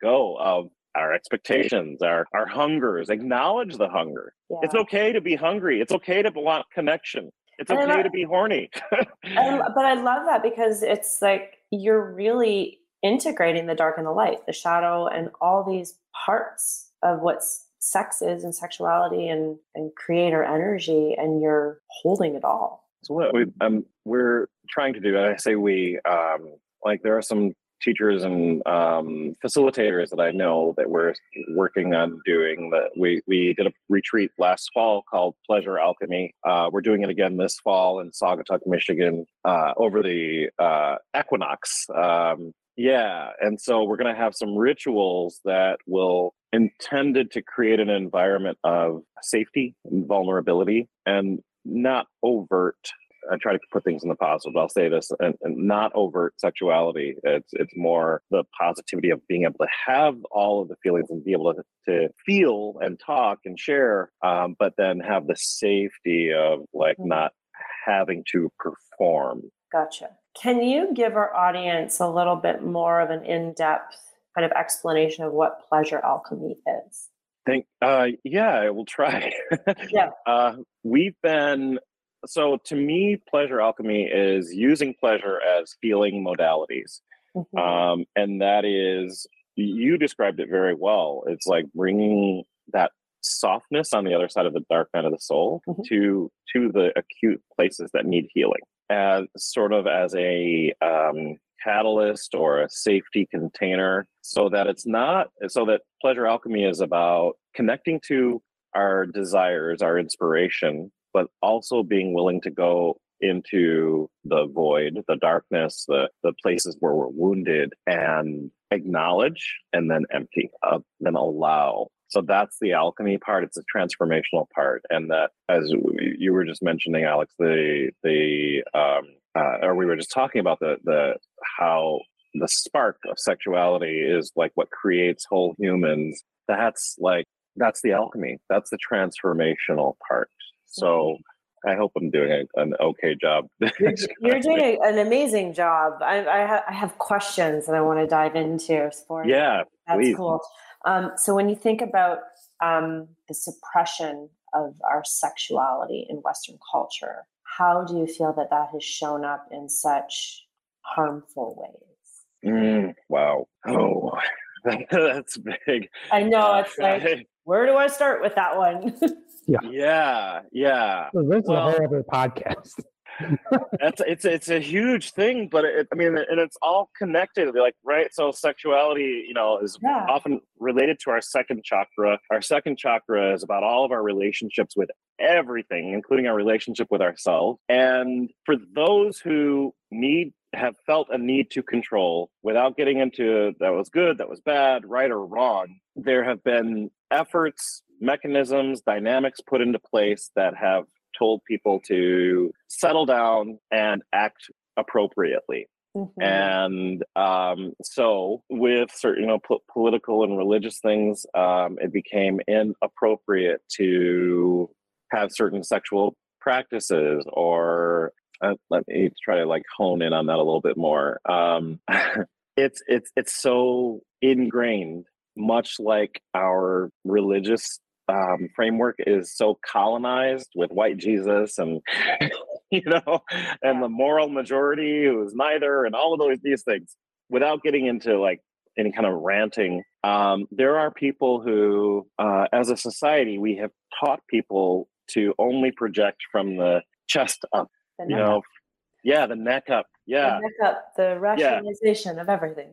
go of our expectations, our hungers, acknowledge the hunger. Yeah. It's okay to be hungry. It's okay to want connection. It's okay to be horny. But I love that, because it's like you're really integrating the dark and the light, the shadow, and all these parts of what sex is and sexuality and creator energy, and you're holding it all. So what we're trying to do, and I say we, like there are some teachers and facilitators that I know that we're working on doing. That we did a retreat last fall called Pleasure Alchemy. We're doing it again this fall in Saugatuck, Michigan, over the equinox. Yeah, and so we're going to have some rituals that will intended to create an environment of safety and vulnerability, and not overt. I try to put things in the positive, but I'll say this, and not overt sexuality. It's more the positivity of being able to have all of the feelings and be able to feel and talk and share, but then have the safety of like not having to perform. Gotcha. Can you give our audience a little bit more of an in-depth kind of explanation of what pleasure alchemy is? Yeah, I will try. Yeah. So to me, pleasure alchemy is using pleasure as healing modalities. Mm-hmm. And that is, you described it very well. It's like bringing that softness on the other side of the dark night of the soul to the acute places that need healing, as sort of as a catalyst or a safety container, so that pleasure alchemy is about connecting to our desires, our inspiration, but also being willing to go into the void, the darkness, the places where we're wounded, and acknowledge, and then empty up, then allow. So that's the alchemy part. It's the transformational part. And that, as you were just mentioning, Alex, or we were just talking about how the spark of sexuality is like what creates whole humans. That's the alchemy. That's the transformational part. So I hope I'm doing an okay job. You're doing an amazing job. I have questions that I want to dive into. Yeah, that's please. Cool. So when you think about the suppression of our sexuality in Western culture, how do you feel that has shown up in such harmful ways? Wow. Oh, that's big. I know. It's like, where do I start with that one? Yeah. So this is a whole other podcast. It's a huge thing, but it's all connected. Like, right. So sexuality, is often related to our second chakra. Our second chakra is about all of our relationships with everything, including our relationship with ourselves. And for those who have felt a need to control without getting into that was good, that was bad, right or wrong, there have been efforts, mechanisms, dynamics put into place that have told people to settle down and act appropriately. Mm-hmm. And so with certain political and religious things, it became inappropriate to have certain sexual practices, or let me try to like hone in on that a little bit more. It's so ingrained, much like our religious framework is so colonized with white Jesus and and the moral majority who is neither, and all of these things. Without getting into like any kind of ranting, there are people who, as a society, we have taught people to only project from the chest up, the neck up. Yeah. The rationalization of everything.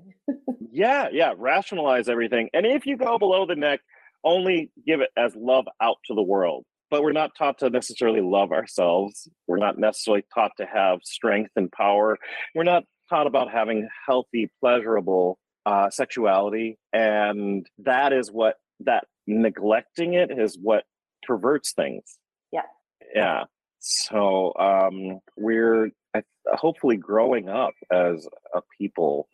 Rationalize everything. And if you go below the neck, only give it as love out to the world. But we're not taught to necessarily love ourselves. We're not necessarily taught to have strength and power. We're not taught about having healthy, pleasurable sexuality. And that is that neglecting it is what perverts things. Yeah. Yeah. So we're hopefully growing up as a people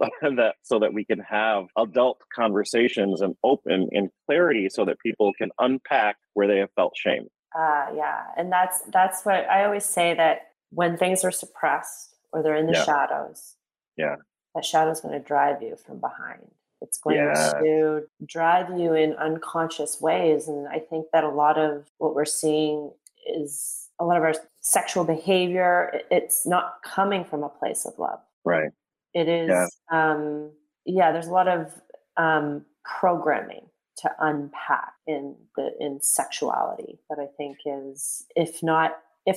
so that we can have adult conversations and open in clarity, so that people can unpack where they have felt shame. And that's what I always say, that when things are suppressed or they're in the shadows, that shadow's going to drive you from behind. It's going to drive you in unconscious ways. And I think that a lot of what we're seeing is a lot of our sexual behavior, it's not coming from a place of love. Right. It is. Yeah. There's a lot of programming to unpack in sexuality that I think is, if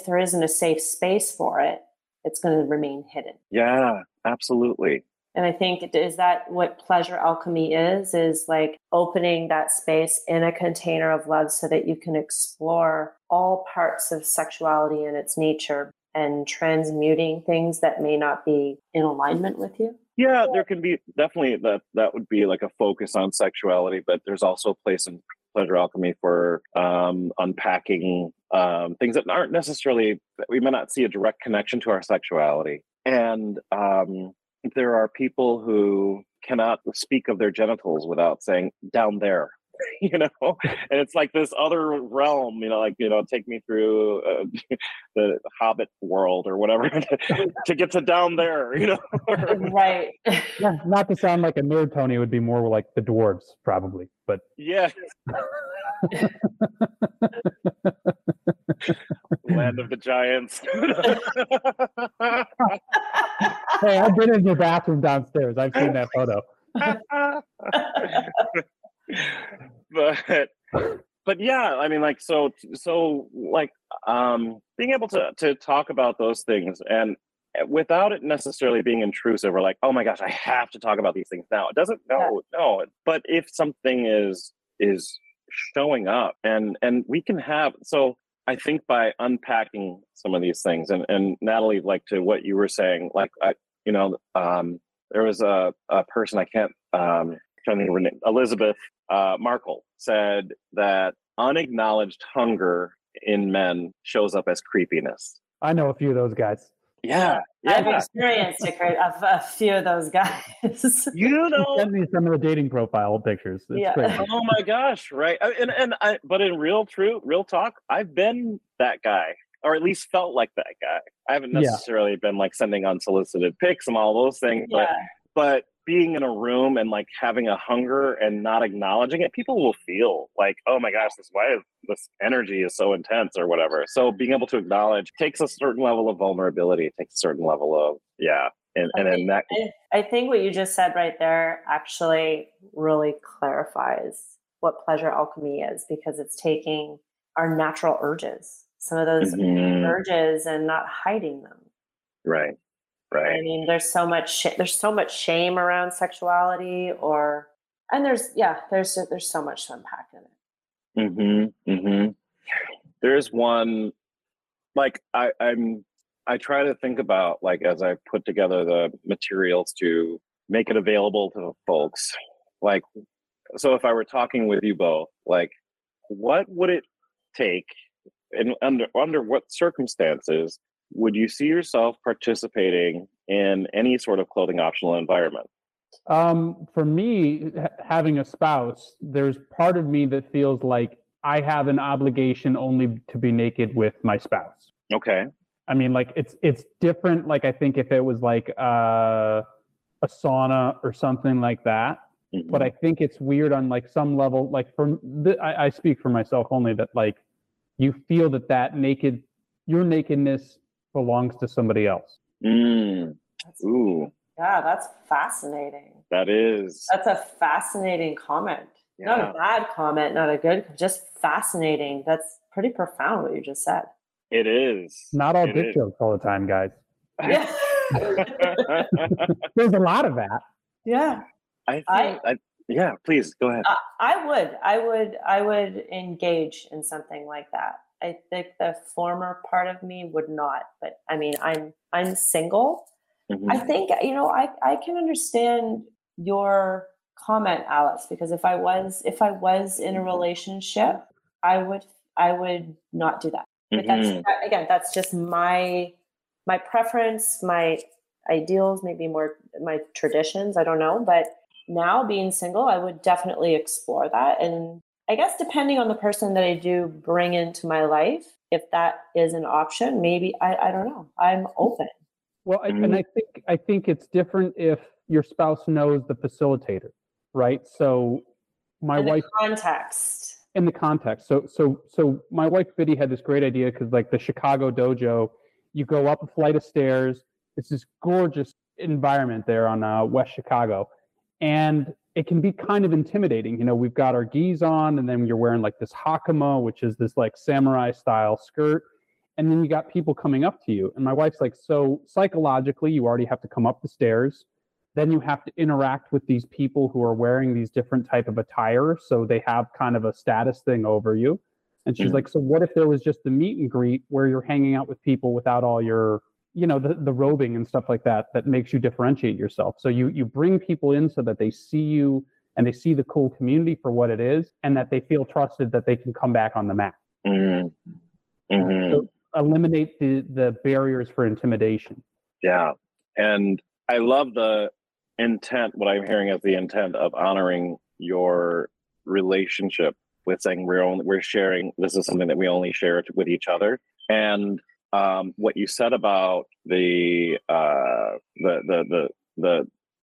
there isn't a safe space for it, it's going to remain hidden. Yeah, absolutely. And I think, is that what pleasure alchemy is like opening that space in a container of love so that you can explore all parts of sexuality and its nature and transmuting things that may not be in alignment with you? Yeah, there can be definitely that would be like a focus on sexuality, but there's also a place in pleasure alchemy for unpacking things that aren't necessarily, we may not see a direct connection to our sexuality. And there are people who cannot speak of their genitals without saying down there, you know, and it's like this other realm, you know, like, you know, take me through the Hobbit world or whatever to get to down there, you know. Right. Yeah, not to sound like a nerd, Tony, it would be more like the dwarves probably, but yeah. Land of the Giants. Hey, I've been in your bathroom downstairs. I've seen that photo. But yeah, I mean, like, so like, being able to talk about those things and without it necessarily being intrusive or like, oh my gosh, I have to talk about these things now. It doesn't, no. But if something is showing up and we can have, so I think by unpacking some of these things and Natalie, like to what you were saying, like, there was a person I can't, trying to think of her name, Elizabeth Markle said that unacknowledged hunger in men shows up as creepiness. I know a few of those guys. Yeah. I've experienced a few of those guys. You know, send me some of the dating profile pictures. It's crazy. Oh my gosh, right? But in real talk, I've been that guy, or at least felt like that guy. I haven't necessarily been like sending unsolicited pics and all those things, but being in a room and like having a hunger and not acknowledging it, people will feel like, oh my gosh, this energy is so intense or whatever. So being able to acknowledge takes a certain level of vulnerability. It takes a certain level of, I think what you just said right there actually really clarifies what pleasure alchemy is, because it's taking our natural urges, some of those urges, and not hiding them. Right. Right. I mean, there's so much shame around sexuality, there's so much to unpack in it. Mm-hmm. Mm-hmm. There's one, like I try to think about, like, as I put together the materials to make it available to folks, like, so if I were talking with you both, like, what would it take and under what circumstances would you see yourself participating in any sort of clothing optional environment? For me, having a spouse, there's part of me that feels like I have an obligation only to be naked with my spouse. Okay. I mean, like, it's different. Like, I think if it was like a sauna or something like that, mm-hmm. but I think it's weird on like some level, like I speak for myself only, that like you feel that your nakedness belongs to somebody else. Mm. Ooh. Yeah, that's fascinating. That is. That's a fascinating comment. Yeah. Not a bad comment, not a good, just fascinating. That's pretty profound what you just said. It is. Not all dick jokes all the time, guys. Yeah. There's a lot of that. Yeah. Yeah, please go ahead. I would engage in something like that. I think the former part of me would not, but I mean, I'm single. Mm-hmm. I think, you know, I can understand your comment, Alex, because if I was in a relationship, I would not do that. But mm-hmm. that's just my preference, my ideals, maybe more my traditions. I don't know. But now being single, I would definitely explore that. And I guess depending on the person that I do bring into my life, if that is an option, maybe, I don't know. I'm open. Well, I think it's different if your spouse knows the facilitator, right? So my wife... In the context. So my wife, Biddy, had this great idea, because like the Chicago dojo, you go up a flight of stairs. It's this gorgeous environment there on West Chicago. And it can be kind of intimidating. You know, we've got our gis on, and then you're wearing like this hakama, which is this like samurai style skirt. And then you got people coming up to you. And my wife's like, so psychologically, you already have to come up the stairs. Then you have to interact with these people who are wearing these different type of attire. So they have kind of a status thing over you. And she's like, so what if there was just the meet and greet where you're hanging out with people without all your, you know, the robing and stuff like that, that makes you differentiate yourself. So you bring people in so that they see you and they see the cool community for what it is, and that they feel trusted that they can come back on the map. So eliminate the barriers for intimidation. Yeah. And I love the intent, what I'm hearing is the intent of honoring your relationship with saying we're sharing, this is something that we only share with each other. And what you said about the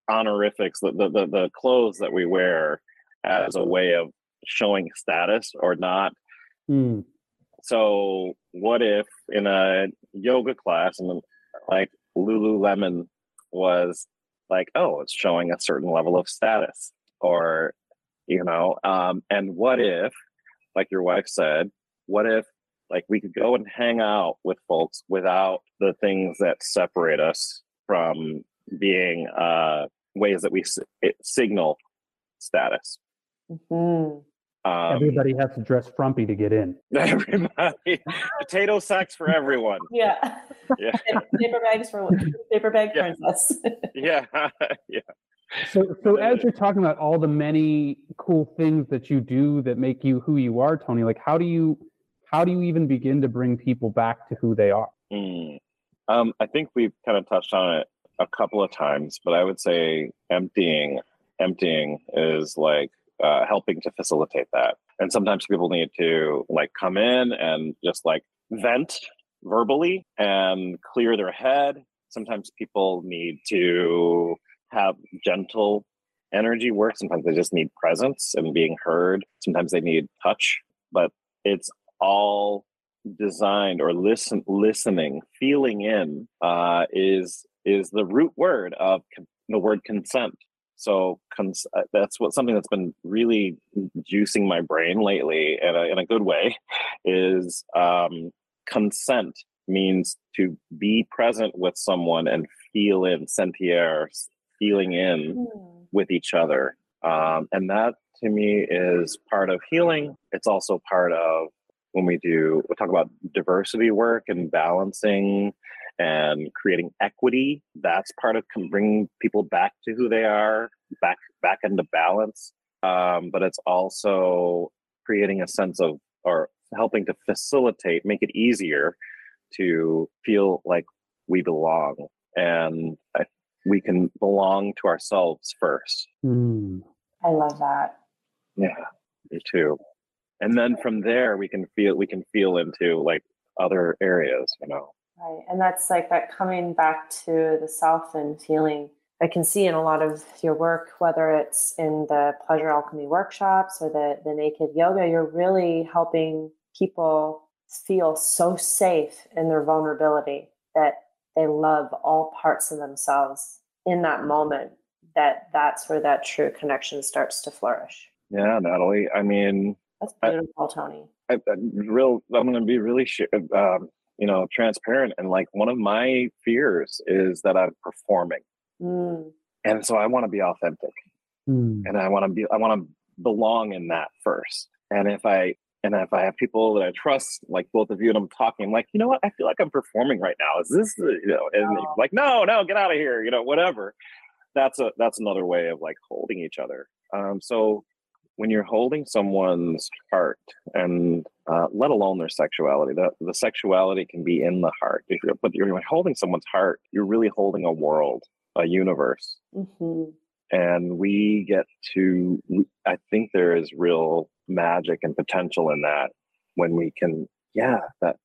honorifics, the clothes that we wear as a way of showing status or not. So what if in a yoga class and like Lululemon was like, oh, it's showing a certain level of status, or, you know, and what if, like your wife said, what if like we could go and hang out with folks without the things that separate us from being ways that we signal status. Everybody has to dress frumpy to get in. Everybody, potato sacks for everyone. Yeah. Paper bag princess. Yeah. So as you're talking about all the many cool things that you do that make you who you are, Tony, like how do you even begin to bring people back to who they are? I think we've kind of touched on it a couple of times, but I would say emptying is like helping to facilitate that. And sometimes people need to like come in and just like vent verbally and clear their head. Sometimes people need to have gentle energy work. Sometimes they just need presence and being heard. Sometimes they need touch, but it's all designed or listening, feeling in is the root word of the word consent. So that's something that's been really juicing my brain lately in a good way is consent means to be present with someone and feel in, sentir, feeling in with each other. And that to me is part of healing. It's also part of when we talk about diversity work and balancing and creating equity. That's part of bringing people back to who they are, back into balance. But it's also creating a sense of, or helping to facilitate, make it easier to feel like we belong, and we can belong to ourselves first. I love that. Yeah, me too. And then from there, we can feel into like other areas, you know. Right. And that's like that coming back to the self and feeling. I can see in a lot of your work, whether it's in the Pleasure Alchemy workshops or the naked yoga, you're really helping people feel so safe in their vulnerability that they love all parts of themselves in that moment, that's where that true connection starts to flourish. Yeah, Natalie. I mean, that's beautiful, Tony. I'm going to be really transparent. And like one of my fears is that I'm performing. And so I want to be authentic and I want to belong in that first. And if I have people that I trust, like both of you, and I'm talking, I'm like, you know what? I feel like I'm performing right now. Is this, and like, no, get out of here. You know, whatever. That's another way of like holding each other. So when you're holding someone's heart and let alone their sexuality, the sexuality can be in the heart. But you're holding someone's heart, you're really holding a world, a universe. And we get to, I think there is real magic and potential in that when we can, that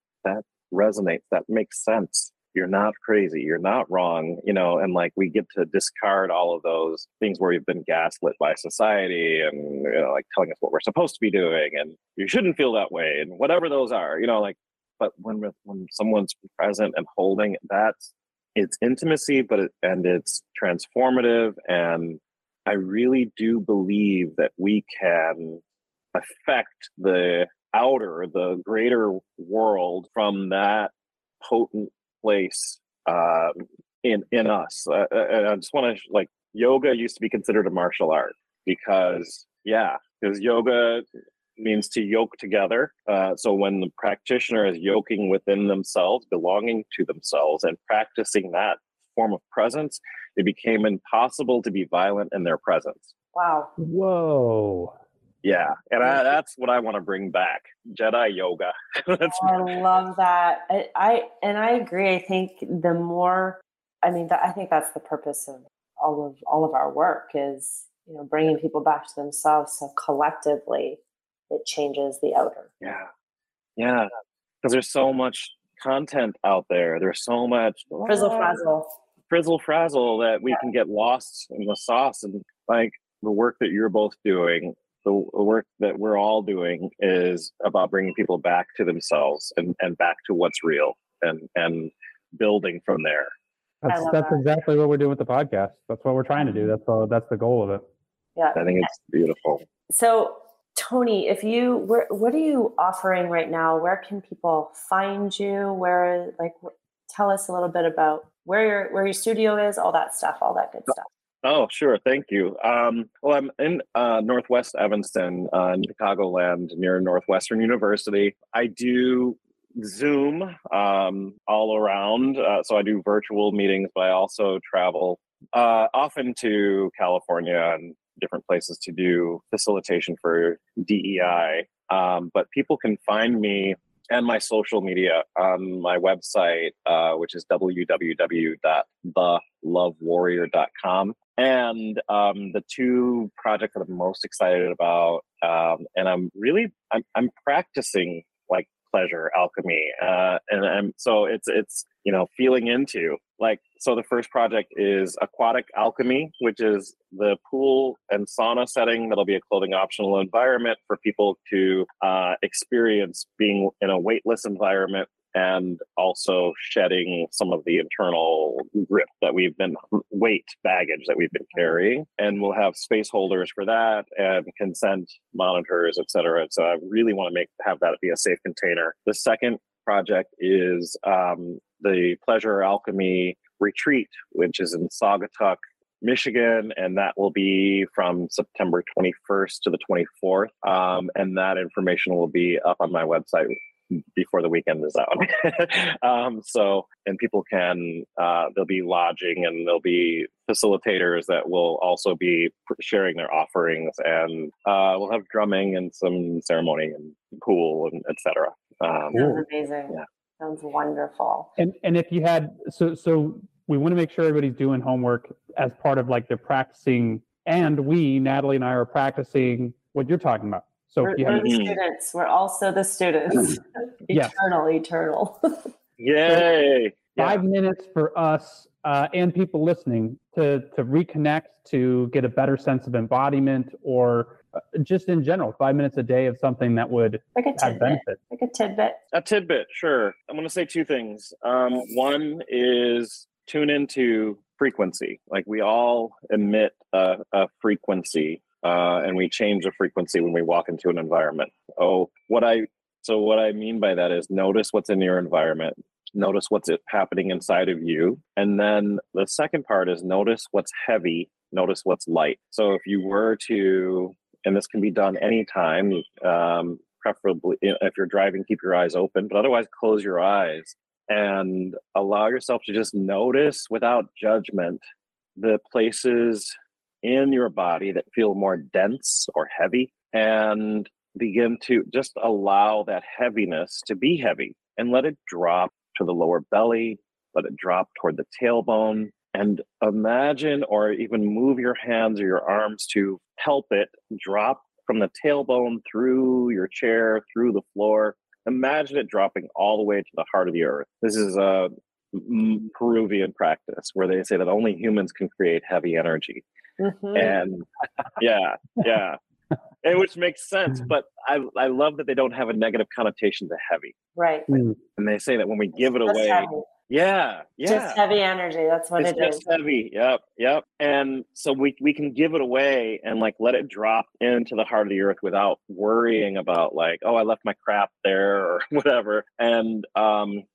resonates, that makes sense. You're not crazy. You're not wrong. You know, and like we get to discard all of those things where we've been gaslit by society and, you know, like telling us what we're supposed to be doing and you shouldn't feel that way and whatever those are, you know, like, but when someone's present and holding, that's, it's intimacy, but it's transformative. And I really do believe that we can affect the outer, the greater world from that potent place in us. I just want to, like, yoga used to be considered a martial art because yoga means to yoke together. So when the practitioner is yoking within themselves, belonging to themselves, and practicing that form of presence, it became impossible to be violent in their presence. Wow. Whoa. Yeah. And that's what I want to bring back. Jedi yoga. I love that. I agree. I think the more, I think that's the purpose of all of our work is, bringing people back to themselves. So collectively it changes the outer. Yeah. Yeah. Because there's so much content out there. There's so much frizzle frazzle that we can get lost in the sauce. And like the work that you're both doing, the work that we're all doing is about bringing people back to themselves and back to what's real and building from there. That's exactly what we're doing with the podcast. That's what we're trying to do. That's the goal of it. Yeah. I think it's beautiful. So Tony, what are you offering right now? Where can people find you? Tell us a little bit about where your studio is, all that stuff, all that good stuff. Oh, sure. Thank you. I'm in Northwest Evanston, in Chicagoland, near Northwestern University. I do Zoom all around. So I do virtual meetings, but I also travel often to California and different places to do facilitation for DEI. But people can find me and my social media on my website, which is www.thelovewarrior.com. And the two projects that I'm most excited about, and I'm practicing like pleasure alchemy, and feeling into like. So the first project is Aquatic Alchemy, which is the pool and sauna setting that'll be a clothing optional environment for people to experience being in a weightless environment. And also shedding some of the internal grip that we've been baggage that we've been carrying. And we'll have space holders for that and consent monitors, et cetera. So I really want to have that be a safe container. The second project is the Pleasure Alchemy retreat, which is in Saugatuck, Michigan, and that will be from September 21st to the 24th. And that information will be up on my website before the weekend is out. And people can, there'll be lodging and there'll be facilitators that will also be sharing their offerings, and we'll have drumming and some ceremony and pool and et cetera. Sounds amazing. Yeah. Sounds wonderful. And if you had, so we want to make sure everybody's doing homework as part of like the practicing, and Natalie and I are practicing what you're talking about. So we're the students. We're also the students. Eternal. Yay! So 5 minutes for us and people listening to reconnect, to get a better sense of embodiment, or just in general, 5 minutes a day of something that would have benefit. A tidbit, sure. I'm going to say two things. One is tune into frequency. Like we all emit a frequency. And we change the frequency when we walk into an environment. What I mean by that is notice what's in your environment, notice what's happening inside of you. And then the second part is notice what's heavy, notice what's light. So if you were to, and this can be done anytime, preferably if you're driving, keep your eyes open, but otherwise close your eyes and allow yourself to just notice without judgment the places in your body that feel more dense or heavy, and begin to just allow that heaviness to be heavy and let it drop to the lower belly, let it drop toward the tailbone, and imagine or even move your hands or your arms to help it drop from the tailbone through your chair, through the floor. Imagine it dropping all the way to the heart of the earth. This is a Peruvian practice where they say that only humans can create heavy energy. Mm-hmm. And yeah. And which makes sense, but I love that they don't have a negative connotation to heavy. Right. Mm. And they say that when we give it away, Yeah. Just heavy energy. That's what it is. It's just heavy. Yep. And so we can give it away and like let it drop into the heart of the earth without worrying about like, oh, I left my crap there or whatever. And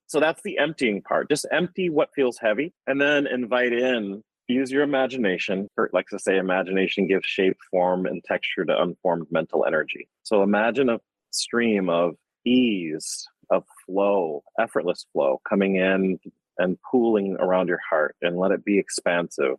so that's the emptying part. Just empty what feels heavy and then invite in. Use your imagination. Kurt likes to say imagination gives shape, form, and texture to unformed mental energy. So imagine a stream of ease, of flow, effortless flow coming in and pooling around your heart, and let it be expansive.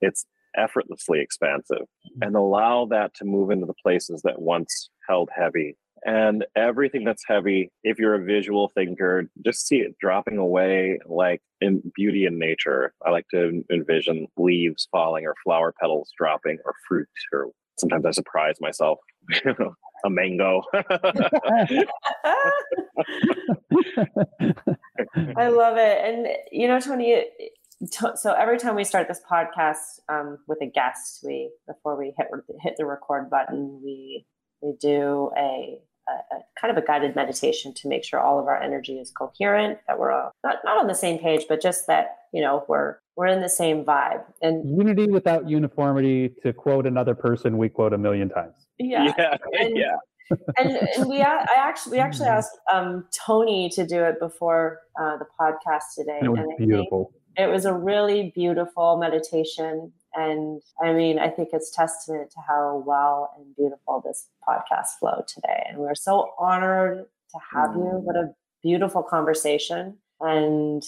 It's effortlessly expansive, and allow that to move into the places that once held heavy. And everything that's heavy, if you're a visual thinker, just see it dropping away like in beauty in nature. I like to envision leaves falling or flower petals dropping or fruit, or sometimes I surprise myself, a mango. I love it. And, you know, Tony, so every time we start this podcast with a guest, before we hit the record button, we do a kind of a guided meditation to make sure all of our energy is coherent, that we're all not on the same page, but just that, you know, we're in the same vibe. And unity without uniformity, to quote another person we quote a million times. Yeah. And we actually asked Tony to do it before the podcast today. It was beautiful. It was a really beautiful meditation. And I mean, I think it's testament to how well and beautiful this podcast flowed today. And we're so honored to have you. What a beautiful conversation. And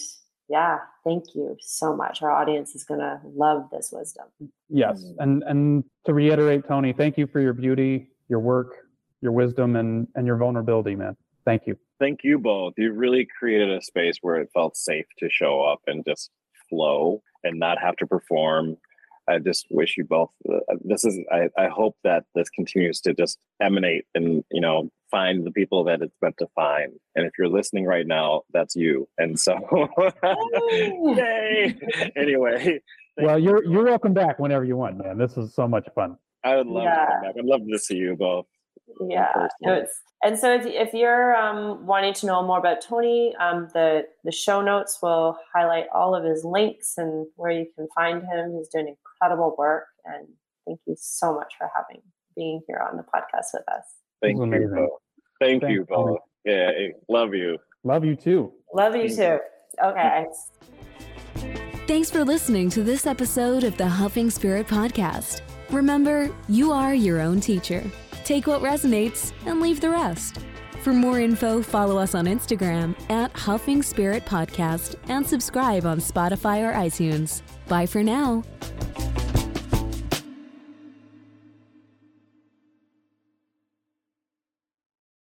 yeah, thank you so much. Our audience is going to love this wisdom. Yes. And to reiterate, Tony, thank you for your beauty, your work, your wisdom, and your vulnerability, man. Thank you. Thank you both. You really created a space where it felt safe to show up and just flow and not have to perform. I just wish you both, I hope that this continues to just emanate and, you know, find the people that it's meant to find. And if you're listening right now, that's you. And so, yay! Anyway. Well, you're welcome back whenever you want, man. This was so much fun. I would love to come back. I'd love to see you both. Yeah. And so if you're wanting to know more about Tony, the show notes will highlight all of his links and where you can find him. He's doing incredible work. And thank you so much for being here on the podcast with us. Thank you both. Thank you both. Yeah. Love you. Love you too. Love you too. Okay. Thanks for listening to this episode of the Huffing Spirit Podcast. Remember, you are your own teacher. Take what resonates and leave the rest. For more info, follow us on Instagram at Huffing Spirit Podcast and subscribe on Spotify or iTunes. Bye for now.